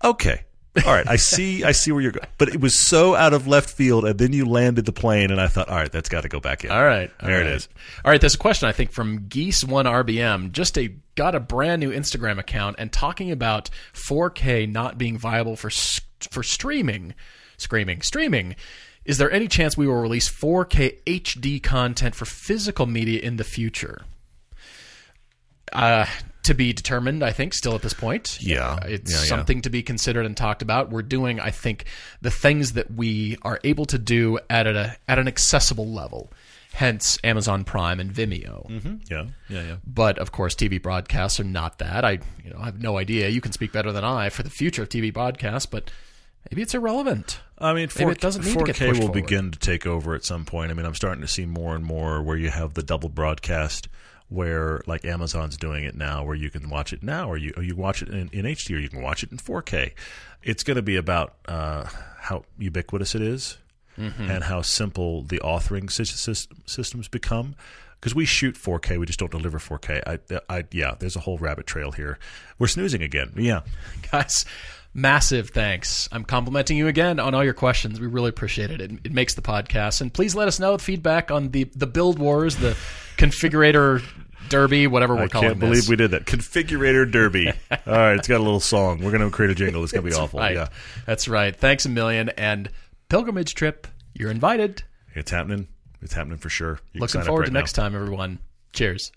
okay. All right, I see I see where you're going. But it was so out of left field, and then you landed the plane, and I thought, all right, that's got to go back in. All right. All there right. it is. All right, there's a question, I think, from Geese one R B M. Just a got a brand new Instagram account and talking about four K not being viable for for streaming. Screaming. Streaming. Is there any chance we will release four K H D content for physical media in the future? Uh... To be determined, I think, still at this point. Yeah. It's yeah, yeah. something to be considered and talked about. We're doing, I think, the things that we are able to do at a at an accessible level, hence Amazon Prime and Vimeo. Mm-hmm. Yeah, yeah, yeah. But, of course, T V broadcasts are not that. I you know, I have no idea. You can speak better than I for the future of T V broadcasts, but maybe it's irrelevant. I mean, four K, it doesn't need four K to get will forward. Begin to take over at some point. I mean, I'm starting to see more and more where you have the double broadcast where like Amazon's doing it now, where you can watch it now, or you or you watch it in, in H D, or you can watch it in four K. It's going to be about uh, how ubiquitous it is mm-hmm. and how simple the authoring system, systems become. Because we shoot four K, we just don't deliver four K. I, I, yeah, there's a whole rabbit trail here. We're snoozing again. Yeah. Guys, massive thanks. I'm complimenting you again on all your questions. We really appreciate it. It, it makes the podcast. And please let us know feedback on the, the build wars, the configurator derby, whatever we're I calling this. I can't believe we did that. Configurator derby. All right, it's got a little song. We're going to create a jingle. It's going to be awful. Right. Yeah, that's right. Thanks a million. And pilgrimage trip, you're invited. It's happening. It's happening for sure. You Looking forward right to now. Next time, everyone. Cheers.